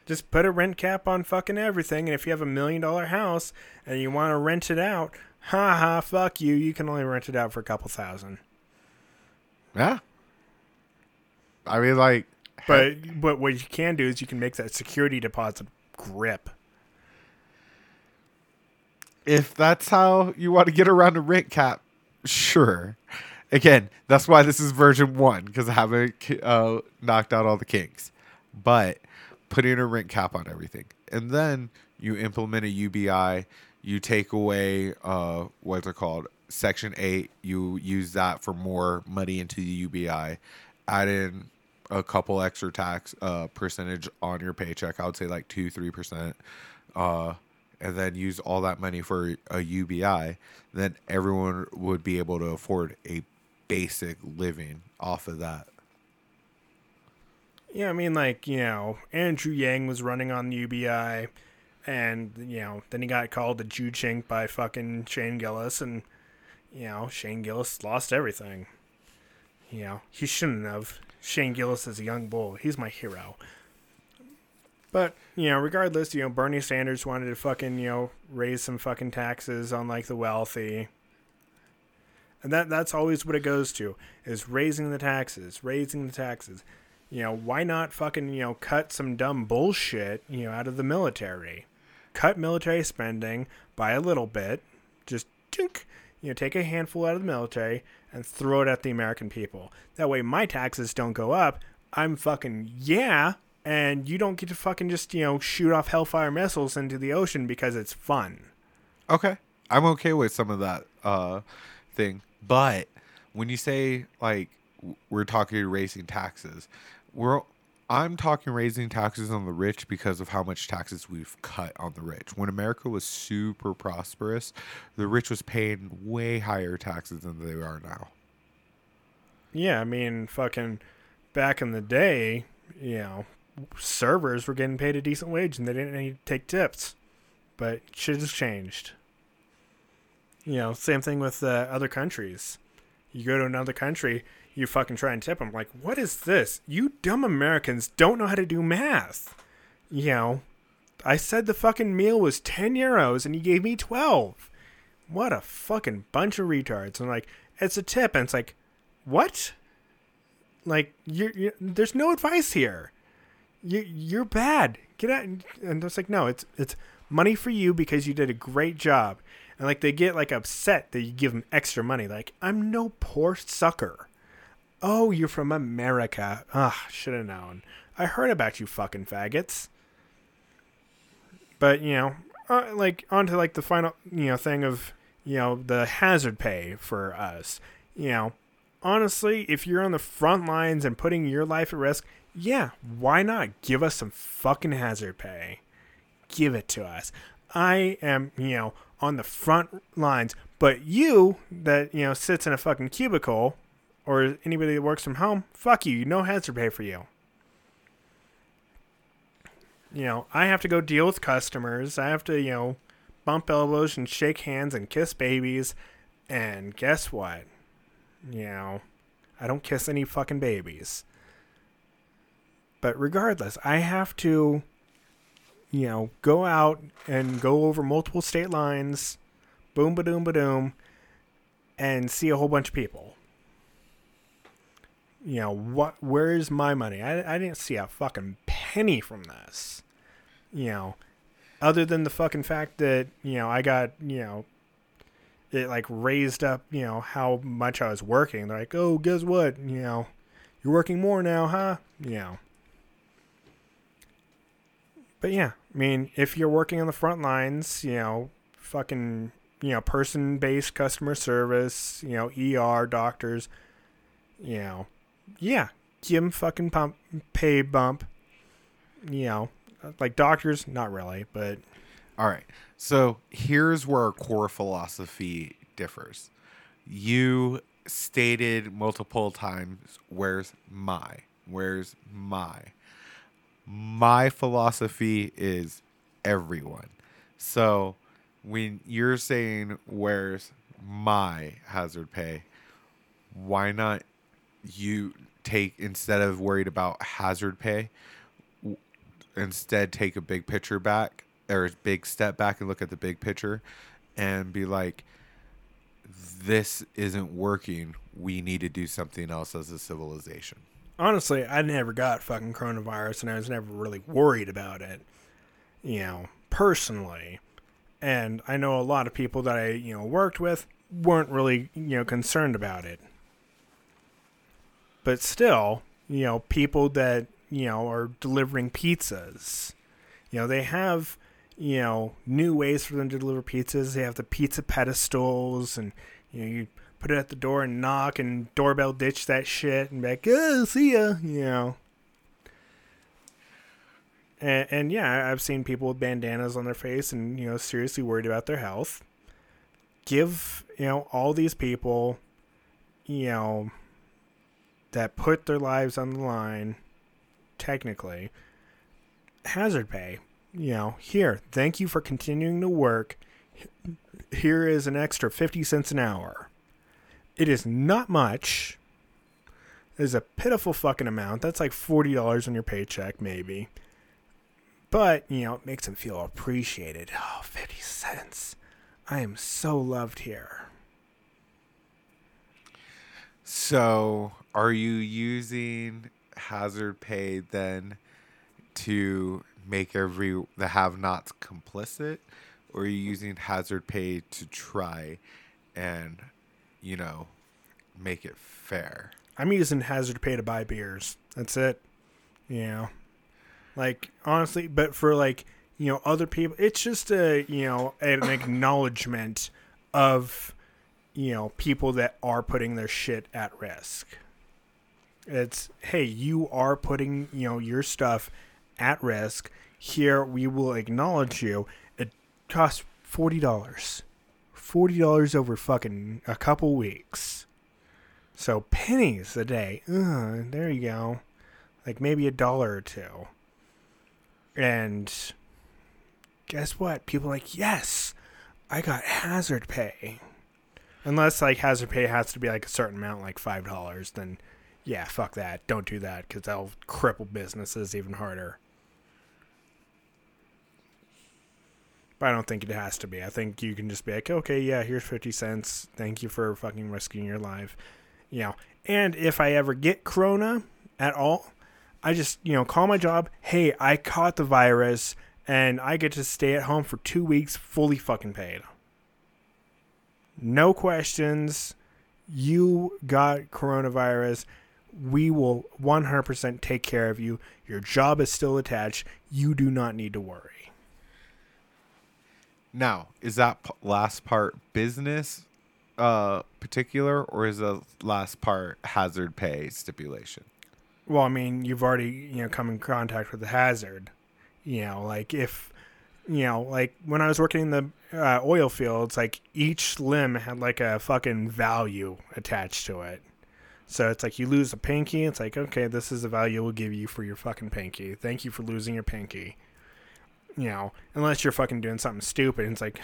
Just put a rent cap on fucking everything, and if you have a million dollar house and you want to rent it out, ha ha, fuck you, you can only rent it out for a couple thousand. Yeah. I mean, like, but heck. But what you can do is you can make that security deposit grip. If that's how you want to get around a rent cap, sure. Again, that's why this is version one, because I haven't uh, knocked out all the kinks, but put in a rent cap on everything. And then you implement a U B I. You take away, uh, what's it called? Section eight. You use that for more money into the U B I. Add in a couple extra tax uh, percentage on your paycheck. I would say like two, three percent. Uh, and then use all that money for a U B I. Then everyone would be able to afford a basic living off of that. Yeah, I mean, like, you know, Andrew Yang was running on the U B I, and, you know, then he got called a Jew chink by fucking Shane Gillis, and, you know, Shane Gillis lost everything. You know, he shouldn't have. Shane Gillis is a young bull. He's my hero. But, you know, regardless, you know, Bernie Sanders wanted to fucking, you know, raise some fucking taxes on, like, the wealthy. And that that's always what it goes to, is raising the taxes, raising the taxes. You know, why not fucking, you know, cut some dumb bullshit, you know, out of the military? Cut military spending by a little bit. Just, tink, you know, take a handful out of the military and throw it at the American people. That way my taxes don't go up. I'm fucking, yeah, and you don't get to fucking just, you know, shoot off Hellfire missiles into the ocean because it's fun. Okay. I'm okay with some of that uh, thing. But when you say, like, we're talking raising taxes, we're I'm talking raising taxes on the rich because of how much taxes we've cut on the rich. When America was super prosperous, the rich was paying way higher taxes than they are now. Yeah, I mean, fucking back in the day, you know, servers were getting paid a decent wage and they didn't need to take tips. But shit has changed. You know, same thing with uh, other countries. You go to another country, you fucking try and tip them. Like, what is this? You dumb Americans don't know how to do math. You know, I said the fucking meal was ten euros and you gave me twelve. What a fucking bunch of retards. And like, it's a tip. And it's like, what? Like, you're, you're, there's no advice here. You, you're bad. Get out. And it's like, no, it's it's money for you because you did a great job. And like, they get like upset that you give them extra money. Like, I'm no poor sucker. Oh, you're from America. Ah, should have known. I heard about you fucking faggots. But, you know, uh, like, on to, like, the final, you know, thing of, you know, the hazard pay for us. You know, honestly, if you're on the front lines and putting your life at risk, yeah, why not give us some fucking hazard pay? Give it to us. I am, you know, on the front lines, but you that, you know, sits in a fucking cubicle... or anybody that works from home, fuck you. No hazard pay for you. You know, I have to go deal with customers. I have to, you know, bump elbows and shake hands and kiss babies. And guess what? You know, I don't kiss any fucking babies. But regardless, I have to, you know, go out and go over multiple state lines. Boom, ba-doom, ba-doom. And see a whole bunch of people. You know, what? Where is my money? I, I didn't see a fucking penny from this. You know, other than the fucking fact that, you know, I got, you know, it like raised up, you know, how much I was working. They're like, oh, guess what? You know, you're working more now, huh? You know. But yeah, I mean, if you're working on the front lines, you know, fucking, you know, person-based customer service, you know, E R, doctors, you know. Yeah, give them fucking pump, pay bump. You know, like doctors, not really, but... All right, so here's where our core philosophy differs. You stated multiple times, where's my? Where's my? My philosophy is everyone. So when you're saying, where's my hazard pay, why not... you take, instead of worried about hazard pay, w- instead take a big picture back or a big step back and look at the big picture and be like, this isn't working. We need to do something else as a civilization. Honestly, I never got fucking coronavirus and I was never really worried about it, you know, personally. And I know a lot of people that I, you know, worked with weren't really, you know, concerned about it. But still, you know, people that, you know, are delivering pizzas, you know, they have, you know, new ways for them to deliver pizzas. They have the pizza pedestals and, you know, you put it at the door and knock and doorbell ditch that shit and be like, oh, see ya, you know. And, and yeah, I've seen people with bandanas on their face and, you know, seriously worried about their health. Give, you know, all these people, you know, that put their lives on the line, technically, hazard pay. You know, here, thank you for continuing to work. Here is an extra fifty cents an hour. It is not much. It is a pitiful fucking amount. That's like forty dollars on your paycheck, maybe. But, you know, it makes them feel appreciated. Oh, fifty cents. I am so loved here. So... are you using hazard pay then to make every the have-nots complicit, or are you using hazard pay to try and, you know, make it fair? I'm using hazard pay to buy beers. That's it. You know, like honestly, but for like, you know, other people, it's just a, you know, an acknowledgement of, you know, people that are putting their shit at risk. It's, hey, you are putting, you know, your stuff at risk. Here, we will acknowledge you. It costs forty dollars. forty dollars over fucking a couple weeks. So pennies a day. Uh, there you go. Like maybe a dollar or two. And guess what? People are like, yes, I got hazard pay. Unless like hazard pay has to be like a certain amount, like five dollars, then yeah, fuck that. Don't do that because that'll cripple businesses even harder. But I don't think it has to be. I think you can just be like, okay, yeah, here's fifty cents. Thank you for fucking risking your life. You know, and if I ever get corona at all, I just, you know, call my job. Hey, I caught the virus and I get to stay at home for two weeks fully fucking paid. No questions. You got coronavirus. We will one hundred percent take care of you. Your job is still attached. You do not need to worry. Now, is that p- last part business uh, particular, or is the last part hazard pay stipulation? Well, I mean, you've already, you know, come in contact with the hazard. You know, like if, you know, like when I was working in the uh, oil fields, like each limb had like a fucking value attached to it. So it's like you lose a pinky. It's like, okay, this is the value we'll give you for your fucking pinky. Thank you for losing your pinky. You know, unless you're fucking doing something stupid. And it's like,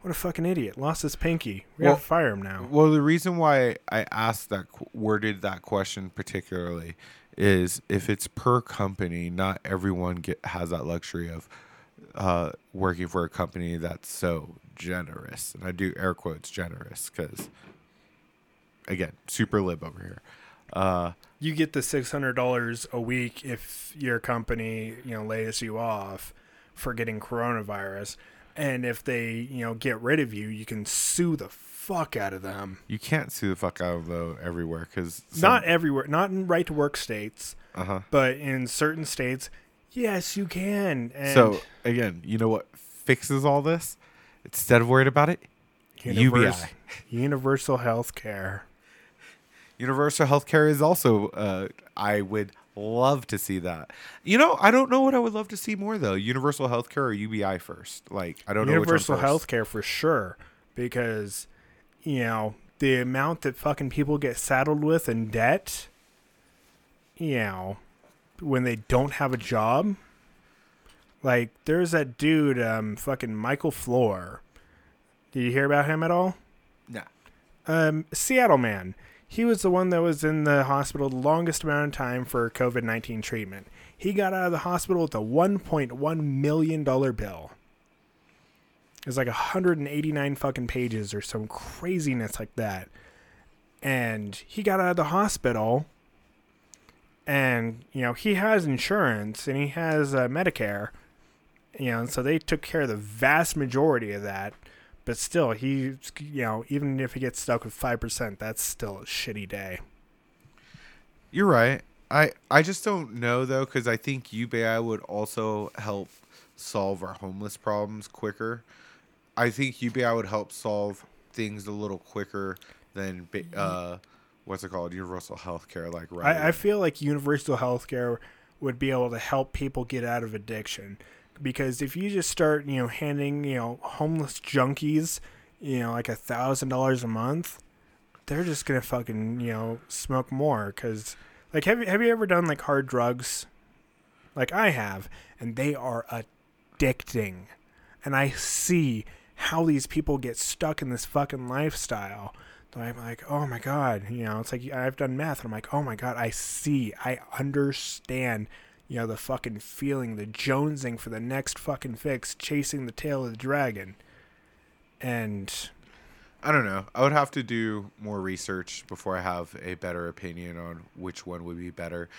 what a fucking idiot. Lost his pinky. We well, gotta fire him now. Well, the reason why I asked that, worded that question particularly, is if it's per company, not everyone get, has that luxury of uh, working for a company that's so generous. And I do air quotes generous because, again, super lib over here. Uh, you get the six hundred dollars a week if your company, you know, lays you off for getting coronavirus, and if they, you know, get rid of you, you can sue the fuck out of them. You can't sue the fuck out of them everywhere, because some... not everywhere, not in right to work states, uh-huh. But in certain states, yes, you can. And so again, you know what fixes all this? Instead of worried about it, Univers- U B I, universal health care. Universal health care is also, uh, I would. Love to see that. You know, I don't know what I would love to see more though. Universal healthcare or U B I first? Like, I don't know. Universal healthcare for sure, because you know the amount that fucking people get saddled with in debt. You know, when they don't have a job. Like, there's that dude, um, fucking Michael Floor. Did you hear about him at all? Nah. Um, Seattle man. He was the one that was in the hospital the longest amount of time for covid nineteen treatment. He got out of the hospital with a one point one million dollars bill. It was like one hundred eighty-nine fucking pages or some craziness like that. And he got out of the hospital. And, you know, he has insurance and he has uh, Medicare. You know, and so they took care of the vast majority of that. But still, he, you know, even if he gets stuck with five percent, that's still a shitty day. You're right. I, I just don't know, though, because I think U B I would also help solve our homeless problems quicker. I think U B I would help solve things a little quicker than, uh, what's it called, universal health care. Like, right I, I feel like universal health care would be able to help people get out of addiction. Because if you just start, you know, handing, you know, homeless junkies, you know, like a thousand dollars a month, they're just gonna fucking, you know, smoke more. Cause, like, have you have you ever done like hard drugs? Like I have, and they are addicting. And I see how these people get stuck in this fucking lifestyle. So I'm like, oh my god, you know, it's like I've done math, and I'm like, oh my god, I see, I understand. You know, the fucking feeling, the jonesing for the next fucking fix, chasing the tail of the dragon. And I don't know. I would have to do more research before I have a better opinion on which one would be better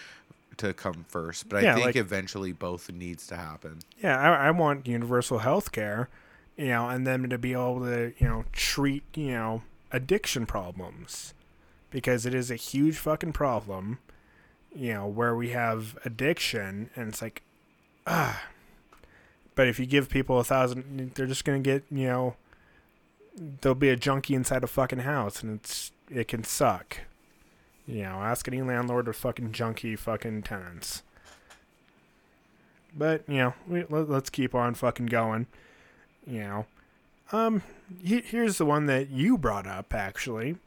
to come first. But yeah, I think like, eventually both needs to happen. Yeah, I, I want universal health care, you know, and them to be able to, you know, treat, you know, addiction problems. Because it is a huge fucking problem. You know, where we have addiction, and it's like, ah. But if you give people a thousand, they're just going to get, you know, there'll be a junkie inside a fucking house, and it's it can suck. You know, ask any landlord or fucking junky fucking tenants. But, you know, we, let, let's keep on fucking going. You know. Um, he, here's the one that you brought up, actually.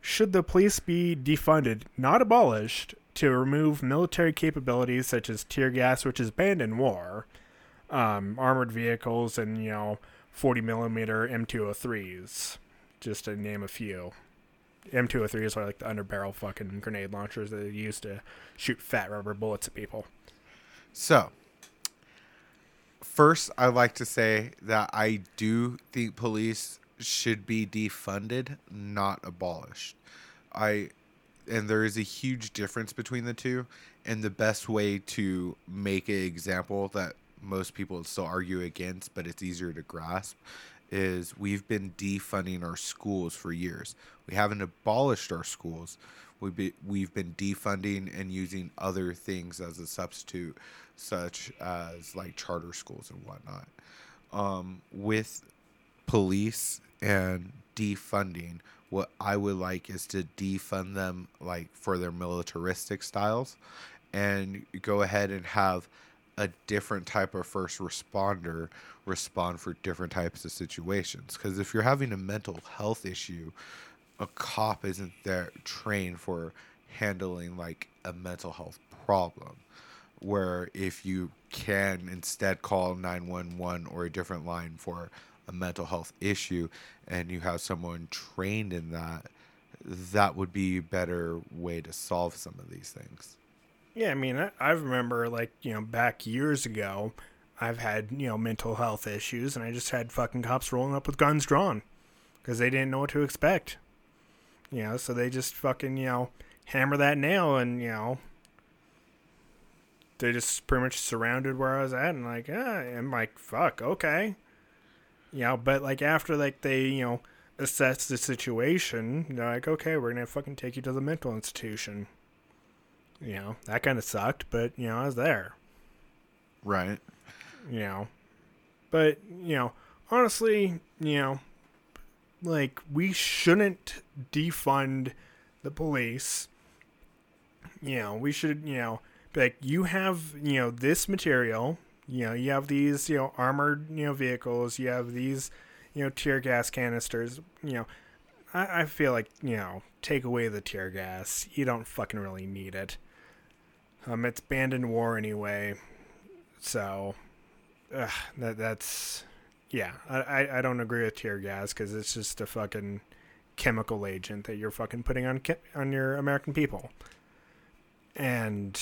Should the police be defunded, not abolished, to remove military capabilities such as tear gas, which is banned in war, um, armored vehicles, and, you know, forty millimeter M two oh threes, just to name a few. M two oh threes are like the underbarrel fucking grenade launchers that they use to shoot fat rubber bullets at people. So, first, I'd like to say that I do think police should be defunded, not abolished. I and there is a huge difference between the two, and the best way to make an example that most people still argue against, but it's easier to grasp, is we've been defunding our schools for years. We haven't abolished our schools. We've be, we've been defunding and using other things as a substitute, such as like charter schools and whatnot. Um, with police and defunding, what I would like is to defund them like for their militaristic styles and go ahead and have a different type of first responder respond for different types of situations. Because if you're having a mental health issue, a cop isn't there trained for handling like a mental health problem. Where if you can instead call nine one one or a different line for a mental health issue and you have someone trained in that, that would be a better way to solve some of these things. Yeah, I mean, I, I remember, like, you know, back years ago, I've had, you know, mental health issues, and I just had fucking cops rolling up with guns drawn because they didn't know what to expect. You know, so they just fucking, you know, hammer that nail, and, you know, they just pretty much surrounded where I was at, and, like, yeah, I'm like, fuck, okay. You know, but, like, after, like, they, you know, assess the situation, they're like, okay, we're going to fucking take you to the mental institution. You know, that kind of sucked, but, you know, I was there. Right. You know, but, you know, honestly, you know, like, we shouldn't defund the police. You know, we should, you know, be like, you have, you know, this material, you know, you have these, you know, armored, you know, vehicles, you have these, you know, tear gas canisters, you know. I, I feel like, you know, take away the tear gas. You don't fucking really need it. Um, it's banned in war anyway, so ugh, that that's yeah. I I don't agree with tear gas because it's just a fucking chemical agent that you're fucking putting on on your American people, and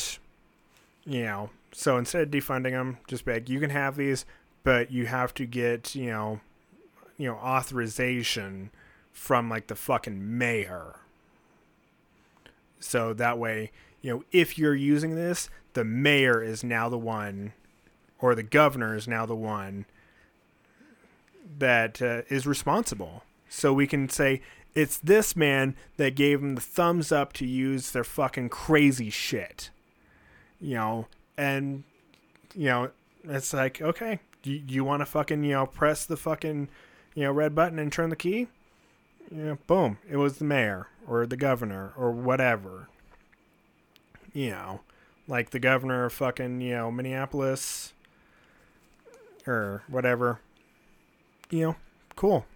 you know. So instead of defunding them, just be like, you can have these, but you have to get you know, you know, authorization from like the fucking mayor. So that way, you know, if you're using this, the mayor is now the one, or the governor is now the one that uh, is responsible. So we can say, it's this man that gave him the thumbs up to use their fucking crazy shit. You know, and, you know, it's like, okay, do you, you want to fucking, you know, press the fucking, you know, red button and turn the key? You know, boom, it was the mayor. Or the governor, or whatever. You know, like the governor of fucking, you know, Minneapolis, or whatever. You know, cool.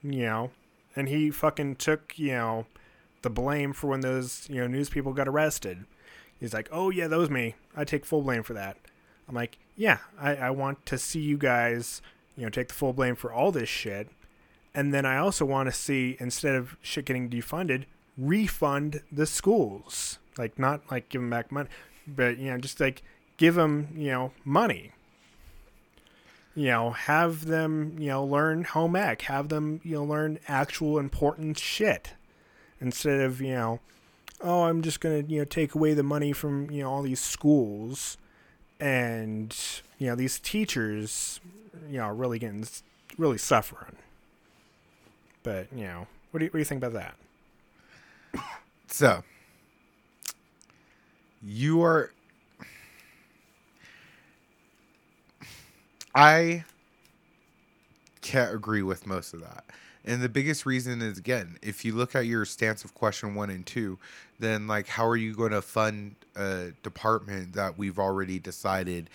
You know, and he fucking took, you know, the blame for when those, you know, news people got arrested. He's like, oh yeah, that was me. I take full blame for that. I'm like, yeah, I, I want to see you guys, you know, take the full blame for all this shit. And then I also want to see, instead of shit getting defunded, refund the schools. Like, not, like, give them back money. But, you know, just, like, give them, you know, money. You know, have them, you know, learn home ec. Have them, you know, learn actual important shit. Instead of, you know, oh, I'm just going to, you know, take away the money from, you know, all these schools. And, you know, these teachers, you know, are really getting, really suffering. But, you know, what do you, what do you think about that? So, you are... I can't agree with most of that. And the biggest reason is, again, if you look at your stance of question one and two, then, like, how are you going to fund a department that we've already decided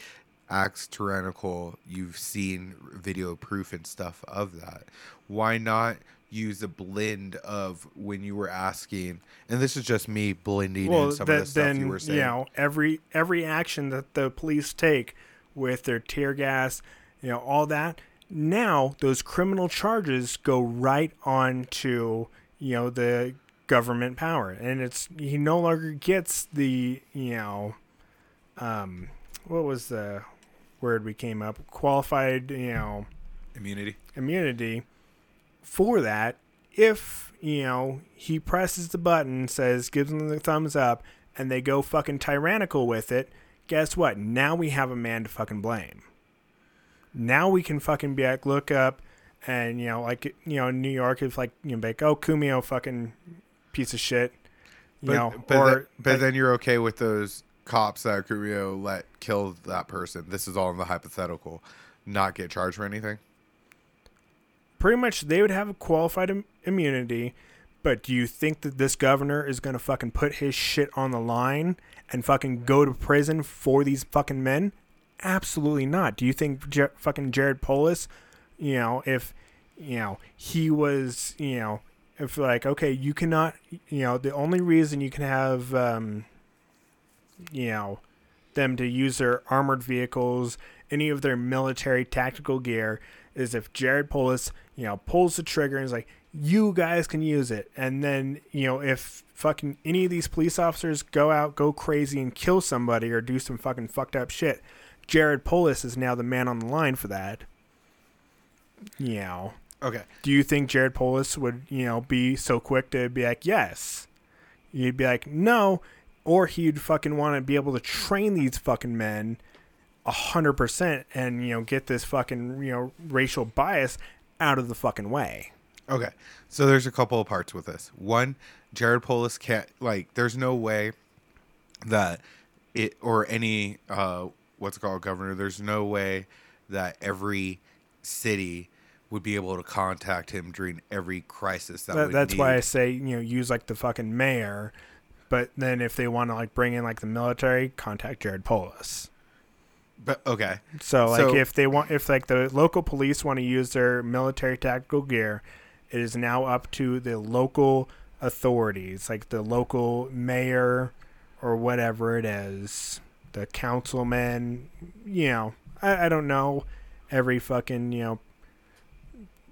acts tyrannical? You've seen video proof and stuff of that. Why not use a blend of when you were asking, and this is just me blending well, in some that, of the stuff then, you were saying. You know, every, every action that the police take with their tear gas, you know, all that, now those criminal charges go right on to, you know, the government power. And it's, he no longer gets the, you know, um, what was the word we came up? Qualified, you know. Immunity. Immunity for that. If, you know, he presses the button, says, gives them the thumbs up, and they go fucking tyrannical with it, guess what? Now we have a man to fucking blame. Now we can fucking be like, look up, and, you know, like, you know, in New York, it's like, you know, like, oh, Kumio, fucking piece of shit. You but, know, but, or, that, but like, then you're okay with those cops that Kumio let kill that person. This is all in the hypothetical. Not get charged for anything. Pretty much, they would have a qualified im- immunity. But do you think that this governor is going to fucking put his shit on the line and fucking go to prison for these fucking men? Absolutely not. Do you think Jer- fucking Jared Polis, you know, if, you know, he was, you know, if like, okay, you cannot, you know, the only reason you can have, um, you know, them to use their armored vehicles, any of their military tactical gear, is if Jared Polis, you know, pulls the trigger and is like, you guys can use it. And then, you know, if fucking any of these police officers go out, go crazy and kill somebody or do some fucking fucked up shit, Jared Polis is now the man on the line for that. You know. Okay. Do you think Jared Polis would, you know, be so quick to be like, yes? You'd be like, no. Or he'd fucking want to be able to train these fucking men one hundred percent and, you know, get this fucking, you know, racial bias out of the fucking way. Okay. So there's a couple of parts with this. One, Jared Polis can't, like, there's no way that it, or any, uh, what's it called, governor, there's no way that every city would be able to contact him during every crisis. That, that would that's need. Why I say, you know, use like the fucking mayor, but then if they want to like bring in like the military, contact Jared Polis. But okay, so like so, if they want, if like the local police want to use their military tactical gear, it is now up to the local authorities, like the local mayor or whatever it is. The councilman, you know, I, I don't know every fucking, you know,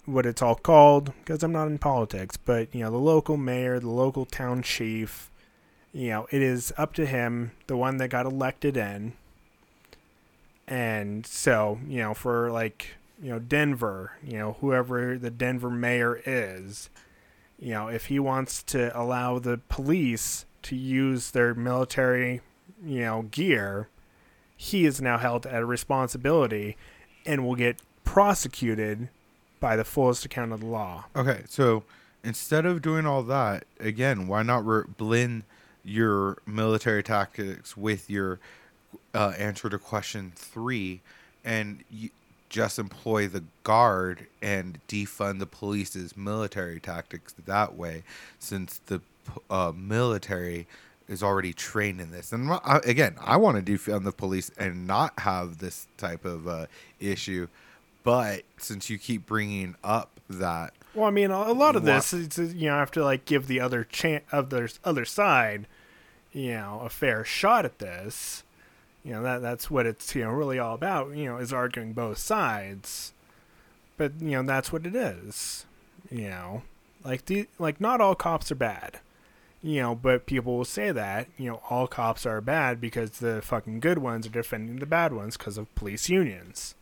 what it's all called because I'm not in politics, but, you know, the local mayor, the local town chief, you know, it is up to him, the one that got elected in. And so, you know, for like, you know, Denver, you know, whoever the Denver mayor is, you know, if he wants to allow the police to use their military, you know, gear, he is now held at a responsibility and will get prosecuted by the fullest account of the law. Okay, so instead of doing all that, again, why not re- blend your military tactics with your uh, answer to question three and you just employ the guard and defund the police's military tactics that way, since the uh, military is already trained in this. And I, again, I want to defund the police and not have this type of uh, issue. But since you keep bringing up that, well, I mean, a lot of this, it's, you know, I have to like give the other chan- of the other side, you know, a fair shot at this. You know, that that's what it's, you know, really all about. You know, is arguing both sides. But you know, that's what it is. You know, like the like not all cops are bad. You know, but people will say that, you know, all cops are bad because the fucking good ones are defending the bad ones because of police unions.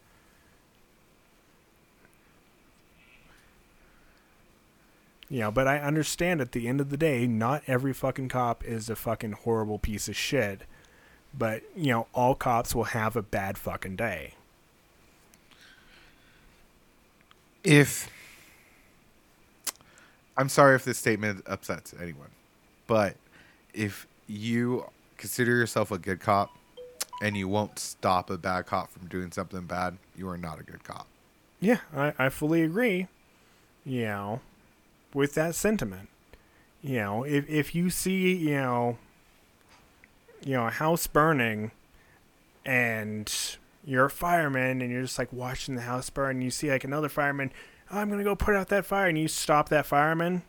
You know, but I understand at the end of the day, not every fucking cop is a fucking horrible piece of shit. But, you know, all cops will have a bad fucking day. If... I'm sorry if this statement upsets anyone. But if you consider yourself a good cop and you won't stop a bad cop from doing something bad, you are not a good cop. Yeah, I, I fully agree. you know, with that sentiment. You know, if if you see, you know, you know, a house burning and you're a fireman and you're just like watching the house burn and you see like another fireman, oh, I'm going to go put out that fire, and you stop that fireman,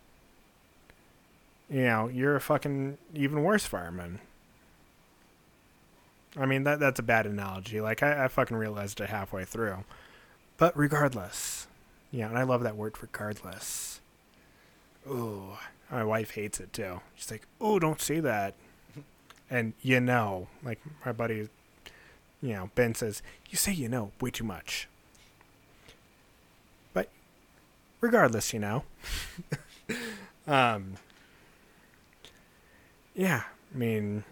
you know, you're a fucking even worse fireman. I mean, that that's a bad analogy. Like, I, I fucking realized it halfway through. But regardless. Yeah, and I love that word, regardless. Ooh, my wife hates it, too. She's like, ooh, don't say that. And you know, like my buddy, you know, Ben says, you say you know way too much. But regardless, you know. um. Yeah, I mean...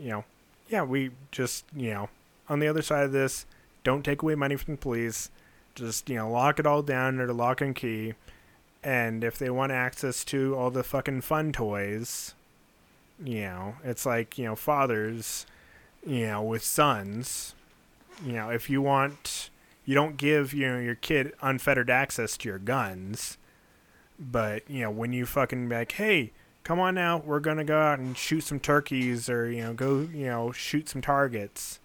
You know, yeah, we just, you know, on the other side of this, don't take away money from the police. Just, you know, lock it all down under lock and key. And if they want access to all the fucking fun toys, you know, it's like, you know, fathers, you know, with sons. You know, if you want, you don't give, you know, your kid unfettered access to your guns. But, you know, when you fucking be like, hey, come on now, we're going to go out and shoot some turkeys or, you know, go, you know, shoot some targets.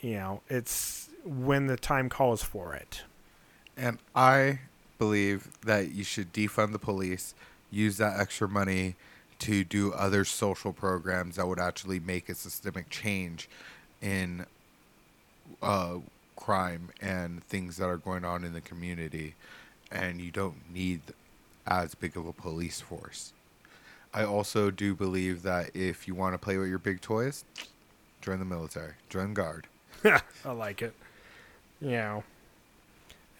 You know, it's when the time calls for it. And I believe that you should defund the police, use that extra money to do other social programs that would actually make a systemic change in uh, crime and things that are going on in the community. And you don't need as big of a police force. I also do believe that if you want to play with your big toys, join the military. Join guard. I like it. You know.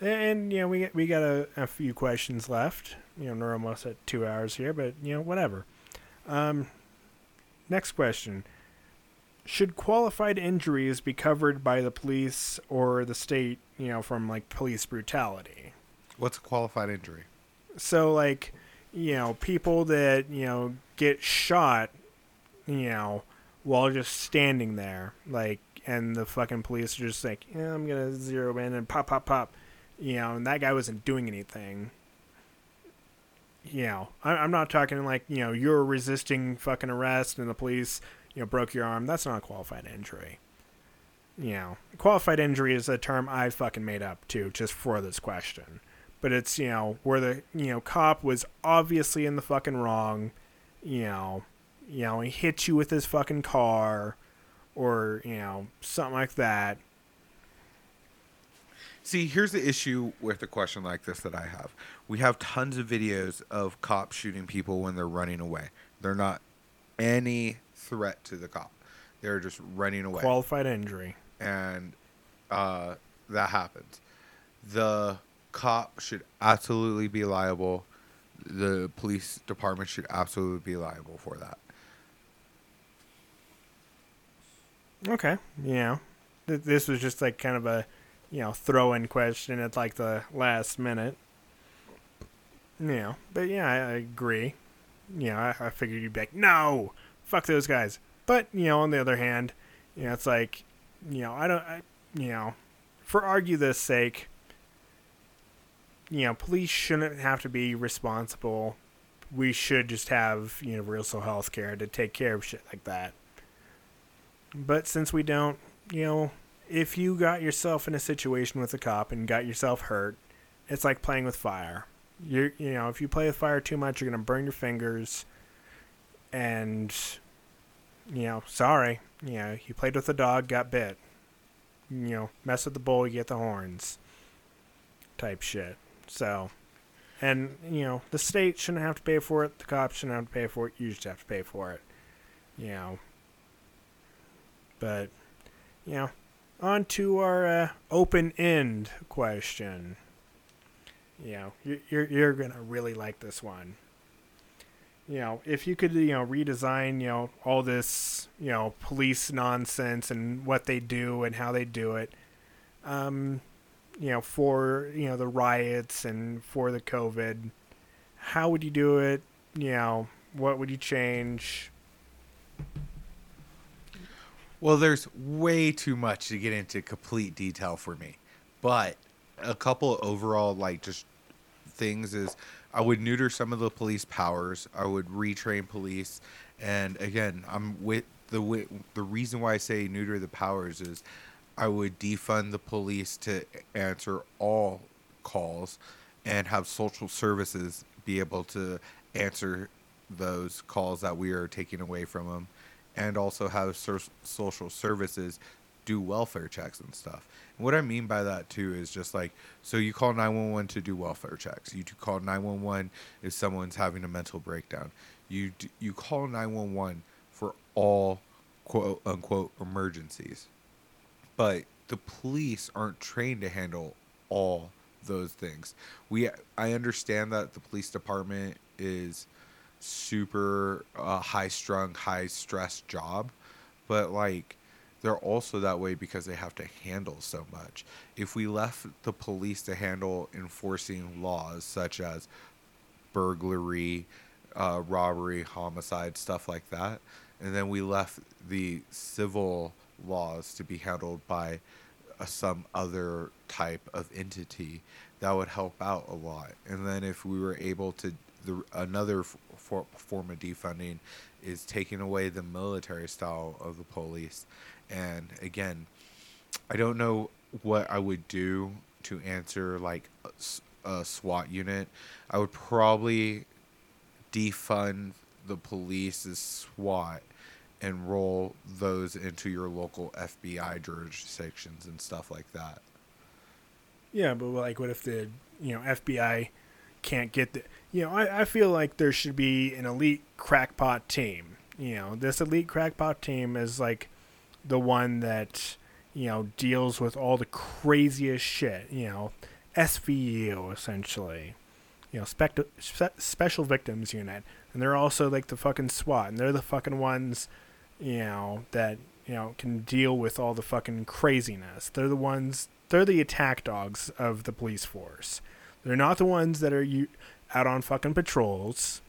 And, you know, we we got a, a few questions left. You know, we're almost at two hours here, but, you know, whatever. Um, next question. Should qualified injuries be covered by the police or the state, you know, from, like, police brutality? What's a qualified injury? So, like... You know, people that, you know, get shot, you know, while just standing there, like, and the fucking police are just like, yeah, I'm going to zero in and pop, pop, pop, you know, and that guy wasn't doing anything. You know, I- I'm not talking like, you know, you're resisting fucking arrest and the police, you know, broke your arm. That's not a qualified injury. You know, qualified injury is a term I fucking made up, too, just for this question. But it's, you know, where the, you know, cop was obviously in the fucking wrong, you know, you know, he hit you with his fucking car or, you know, something like that. See, here's the issue with a question like this that I have. We have tons of videos of cops shooting people when they're running away. They're not any threat to the cop. They're just running away. Qualified injury. And uh, that happens. The... cop should absolutely be liable. The police department should absolutely be liable for that. Okay. You know, th- this was just like kind of a, you know, throw in question at like the last minute. You know, but yeah, I, I agree. You know, I, I figured you'd be like, no, fuck those guys. But, you know, on the other hand, you know, it's like, you know, I don't, I, you know, for argue this sake, you know, police shouldn't have to be responsible. We should just have universal health care to take care of shit like that. But since we don't, you know, if you got yourself in a situation with a cop and got yourself hurt, it's like playing with fire. You you know, if you play with fire too much, you're going to burn your fingers. And, you know, sorry. You know, you played with a dog, got bit. You know, mess with the bull, you get the horns. Type shit. So, and, you know, the state shouldn't have to pay for it. The cops shouldn't have to pay for it. You just have to pay for it. You know. But, you know, on to our uh, open-end question. You know, you're, you're going to really like this one. You know, if you could, you know, redesign, you know, all this, you know, police nonsense and what they do and how they do it. Um... You know, for, you know, the riots and for the COVID, how would you do it? You know, what would you change? Well, there's way too much to get into complete detail for me, but a couple of overall, like, just things is I would neuter some of the police powers. I would retrain police. And again, I'm with the with, the reason why I say neuter the powers is I would defund the police to answer all calls and have social services be able to answer those calls that we are taking away from them, and also have so- social services do welfare checks and stuff. And what I mean by that too is just like, so you call nine one one to do welfare checks. You call nine one one if someone's having a mental breakdown. You d- you call nine one one for all quote unquote emergencies. But the police aren't trained to handle all those things. We I understand that the police department is super uh, high-strung, high-stress job, but like they're also that way because they have to handle so much. If we left the police to handle enforcing laws such as burglary, uh, robbery, homicide, stuff like that, and then we left the civil laws to be handled by uh, some other type of entity, that would help out a lot. And then if we were able to, the another f- form of defunding is taking away the military style of the police. And again, I don't know what I would do to answer like a, a SWAT unit. I would probably defund the police's SWAT and roll those into your local F B I jurisdictions and stuff like that. Yeah, but like what if the, you know, F B I can't get the, you know, I, I feel like there should be an elite crackpot team. You know, this elite crackpot team is like the one that, you know, deals with all the craziest shit, you know, S V U essentially, you know, spect- spe- special victims unit. And they're also like the fucking SWAT, and they're the fucking ones, you know, that, you know, can deal with all the fucking craziness. They're the ones, they're the attack dogs of the police force. They're not the ones that are you. out on fucking patrols,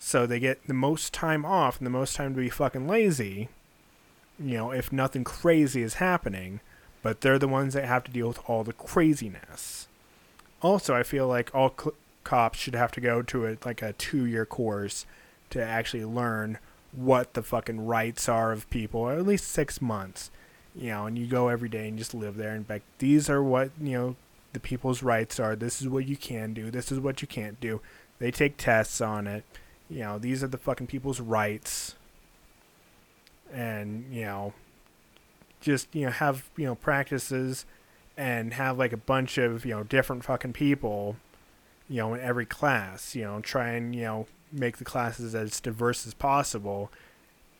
so they get the most time off and the most time to be fucking lazy, you know, if nothing crazy is happening. But they're the ones that have to deal with all the craziness. Also, I feel like all cl- cops should have to go to a, like a two-year course to actually learn what the fucking rights are of people, or at least six months, you know, and you go every day and just live there and be like, these are what, you know, the people's rights are, this is what you can do, this is what you can't do. They take tests on it. You know, these are the fucking people's rights. And, you know, just, you know, have, you know, practices and have like a bunch of, you know, different fucking people, you know, in every class, you know, try and, you know, make the classes as diverse as possible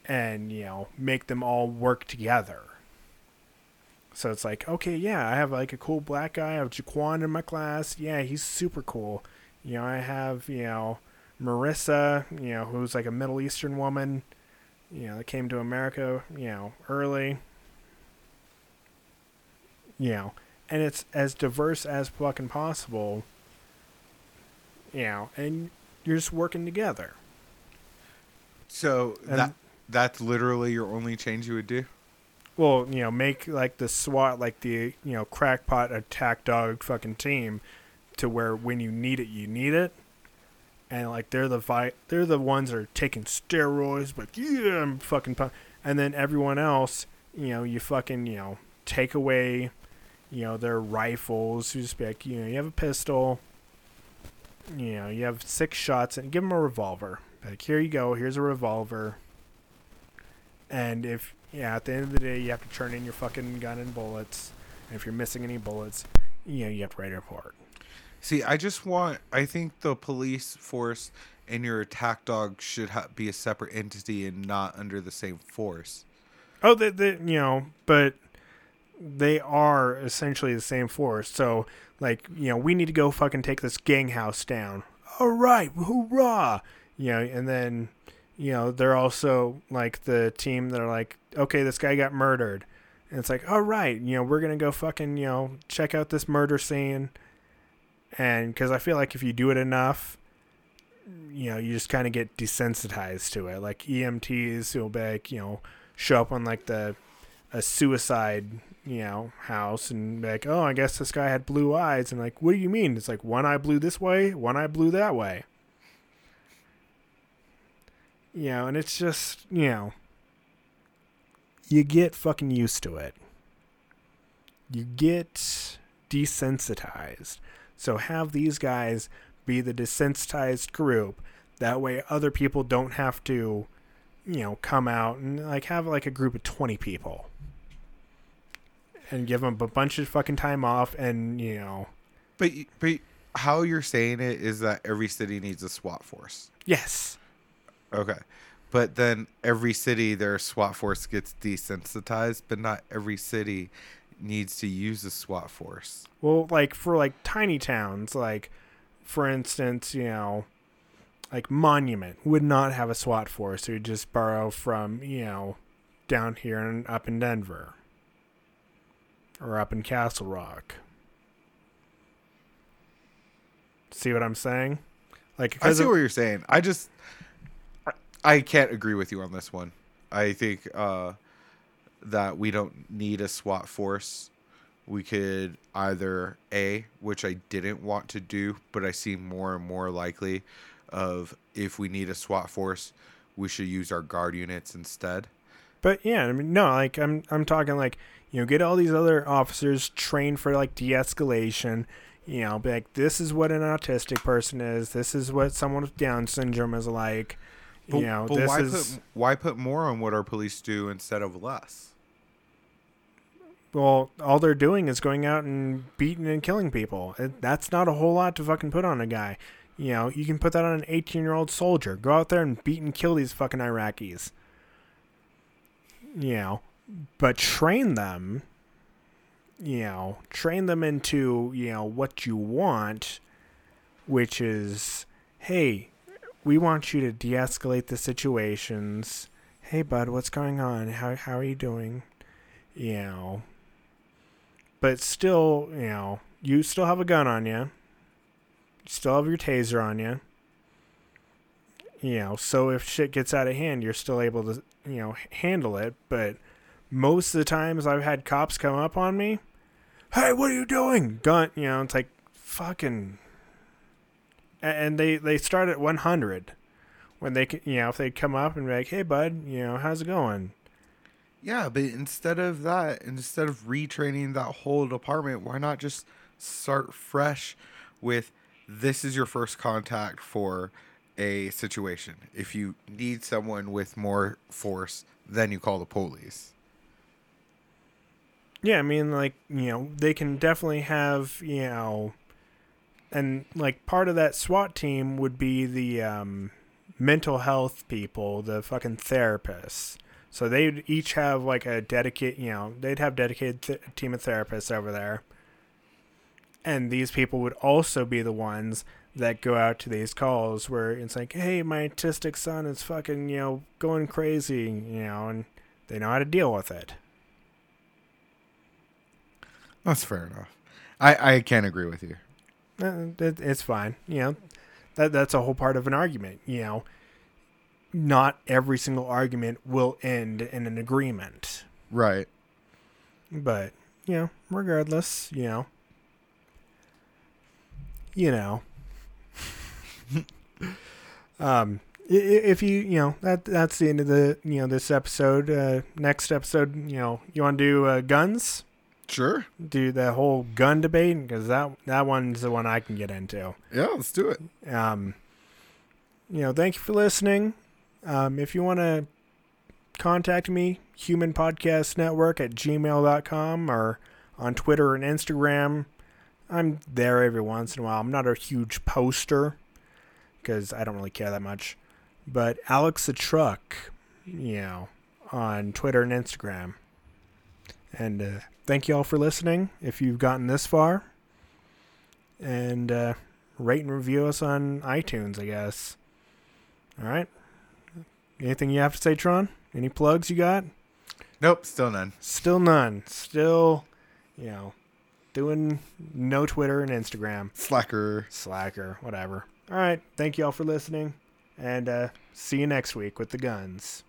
and, you know, make them all work together. So it's like, okay, yeah, I have like a cool black guy. I have Jaquan in my class. Yeah, he's super cool. You know, I have, you know, Marissa, you know, who's like a Middle Eastern woman, you know, that came to America, you know, early. You know, and it's as diverse as fucking possible. You know, and you're just working together. So and, that that's literally your only change you would do? Well, you know, make like the SWAT, like the, you know, crackpot attack dog fucking team, to where when you need it, you need it, and like they're the vi- they're the ones that are taking steroids, but yeah, I'm fucking punk. And then everyone else, you know, you fucking, you know, take away, you know, their rifles. You just be like, you know, you have a pistol, you know, you have six shots, and give them a revolver. Like, here you go, here's a revolver, and if. Yeah, at the end of the day, you have to turn in your fucking gun and bullets. And if you're missing any bullets, you know, you have to write a report. See, I just want... I think the police force and your attack dog should ha- be a separate entity and not under the same force. Oh, they, they, you know, but they are essentially the same force. So, like, you know, we need to go fucking take this gang house down. All right, hoorah! You know, and then... You know, they're also like the team that are like, okay, this guy got murdered. And it's like, all right, you know, we're going to go fucking, you know, check out this murder scene. And because I feel like if you do it enough, you know, you just kind of get desensitized to it. Like E M Ts who'll be like, you know, show up on like the a suicide, you know, house, and like, oh, I guess this guy had blue eyes, and like, what do you mean? It's like one eye blew this way, one eye blew that way. You know, and it's just, you know, you get fucking used to it. You get desensitized. So have these guys be the desensitized group. That way other people don't have to, you know, come out and like have like a group of twenty people. And give them a bunch of fucking time off, and, you know. But, but how you're saying it is that every city needs a SWAT force. Yes. Okay. But then every city, their SWAT force gets desensitized, but not every city needs to use a SWAT force. Well, like, for, like, tiny towns, like, for instance, you know, like, Monument would not have a SWAT force. It would just borrow from, you know, down here and up in Denver. Or up in Castle Rock. See what I'm saying? Like, I see of, what you're saying. I just, I can't agree with you on this one. I think uh, that we don't need a SWAT force. We could either A, which I didn't want to do, but I see more and more likely of if we need a SWAT force, we should use our guard units instead. But yeah, I mean, no, like I'm, I'm talking like, you know, get all these other officers trained for like de-escalation, you know, be like, this is what an autistic person is. This is what someone with Down syndrome is like. But, you know, but this why is put, why put more on what our police do instead of less? Well, all they're doing is going out and beating and killing people. It, that's not a whole lot to fucking put on a guy. You know, you can put that on an eighteen-year-old soldier. Go out there and beat and kill these fucking Iraqis. You know, but train them, you know, train them into, you know, what you want, which is, hey, we want you to de-escalate the situations. Hey, bud, what's going on? How how are you doing? You know, but still, you know, you still have a gun on you. You still have your taser on you. You know, so if shit gets out of hand, you're still able to, you know, handle it. But most of the times I've had cops come up on me, hey, what are you doing? Gun, you know, it's like fucking. And they, they start at one hundred when they, you know, if they come up and be like, hey, bud, you know, how's it going? Yeah, but instead of that, instead of retraining that whole department, why not just start fresh with this is your first contact for a situation. If you need someone with more force, then you call the police. Yeah, I mean, like, you know, they can definitely have, you know, and like part of that SWAT team would be the um, mental health people, the fucking therapists. So they'd each have like a dedicated, you know, they'd have dedicated th- team of therapists over there. And these people would also be the ones that go out to these calls where it's like, hey, my autistic son is fucking, you know, going crazy, you know, and they know how to deal with it. That's fair enough. I, I can't agree with you. It's fine. You know, that that's a whole part of an argument. You know, not every single argument will end in an agreement. Right. But, you know, regardless, you know, you know, um if you you know that that's the end of the you know this episode. Uh next episode, you know, you want to do uh, guns? Sure, do the whole gun debate, because that that one's the one I can get into. Yeah, let's do it. Um you know thank you for listening. Um if you want to contact me, human podcast network at gmail dot com, or on Twitter and Instagram. I'm there every once in a while. I'm not a huge poster because I don't really care that much. But Alex the Truck, you know, on Twitter and Instagram. And uh, thank you all for listening if you've gotten this far. And uh, rate and review us on iTunes, I guess. All right. Anything you have to say, Tron? Any plugs you got? Nope, still none. Still none. Still, you know, doing no Twitter and Instagram. Slacker. Slacker, whatever. All right. Thank you all for listening, and uh, see you next week with the guns.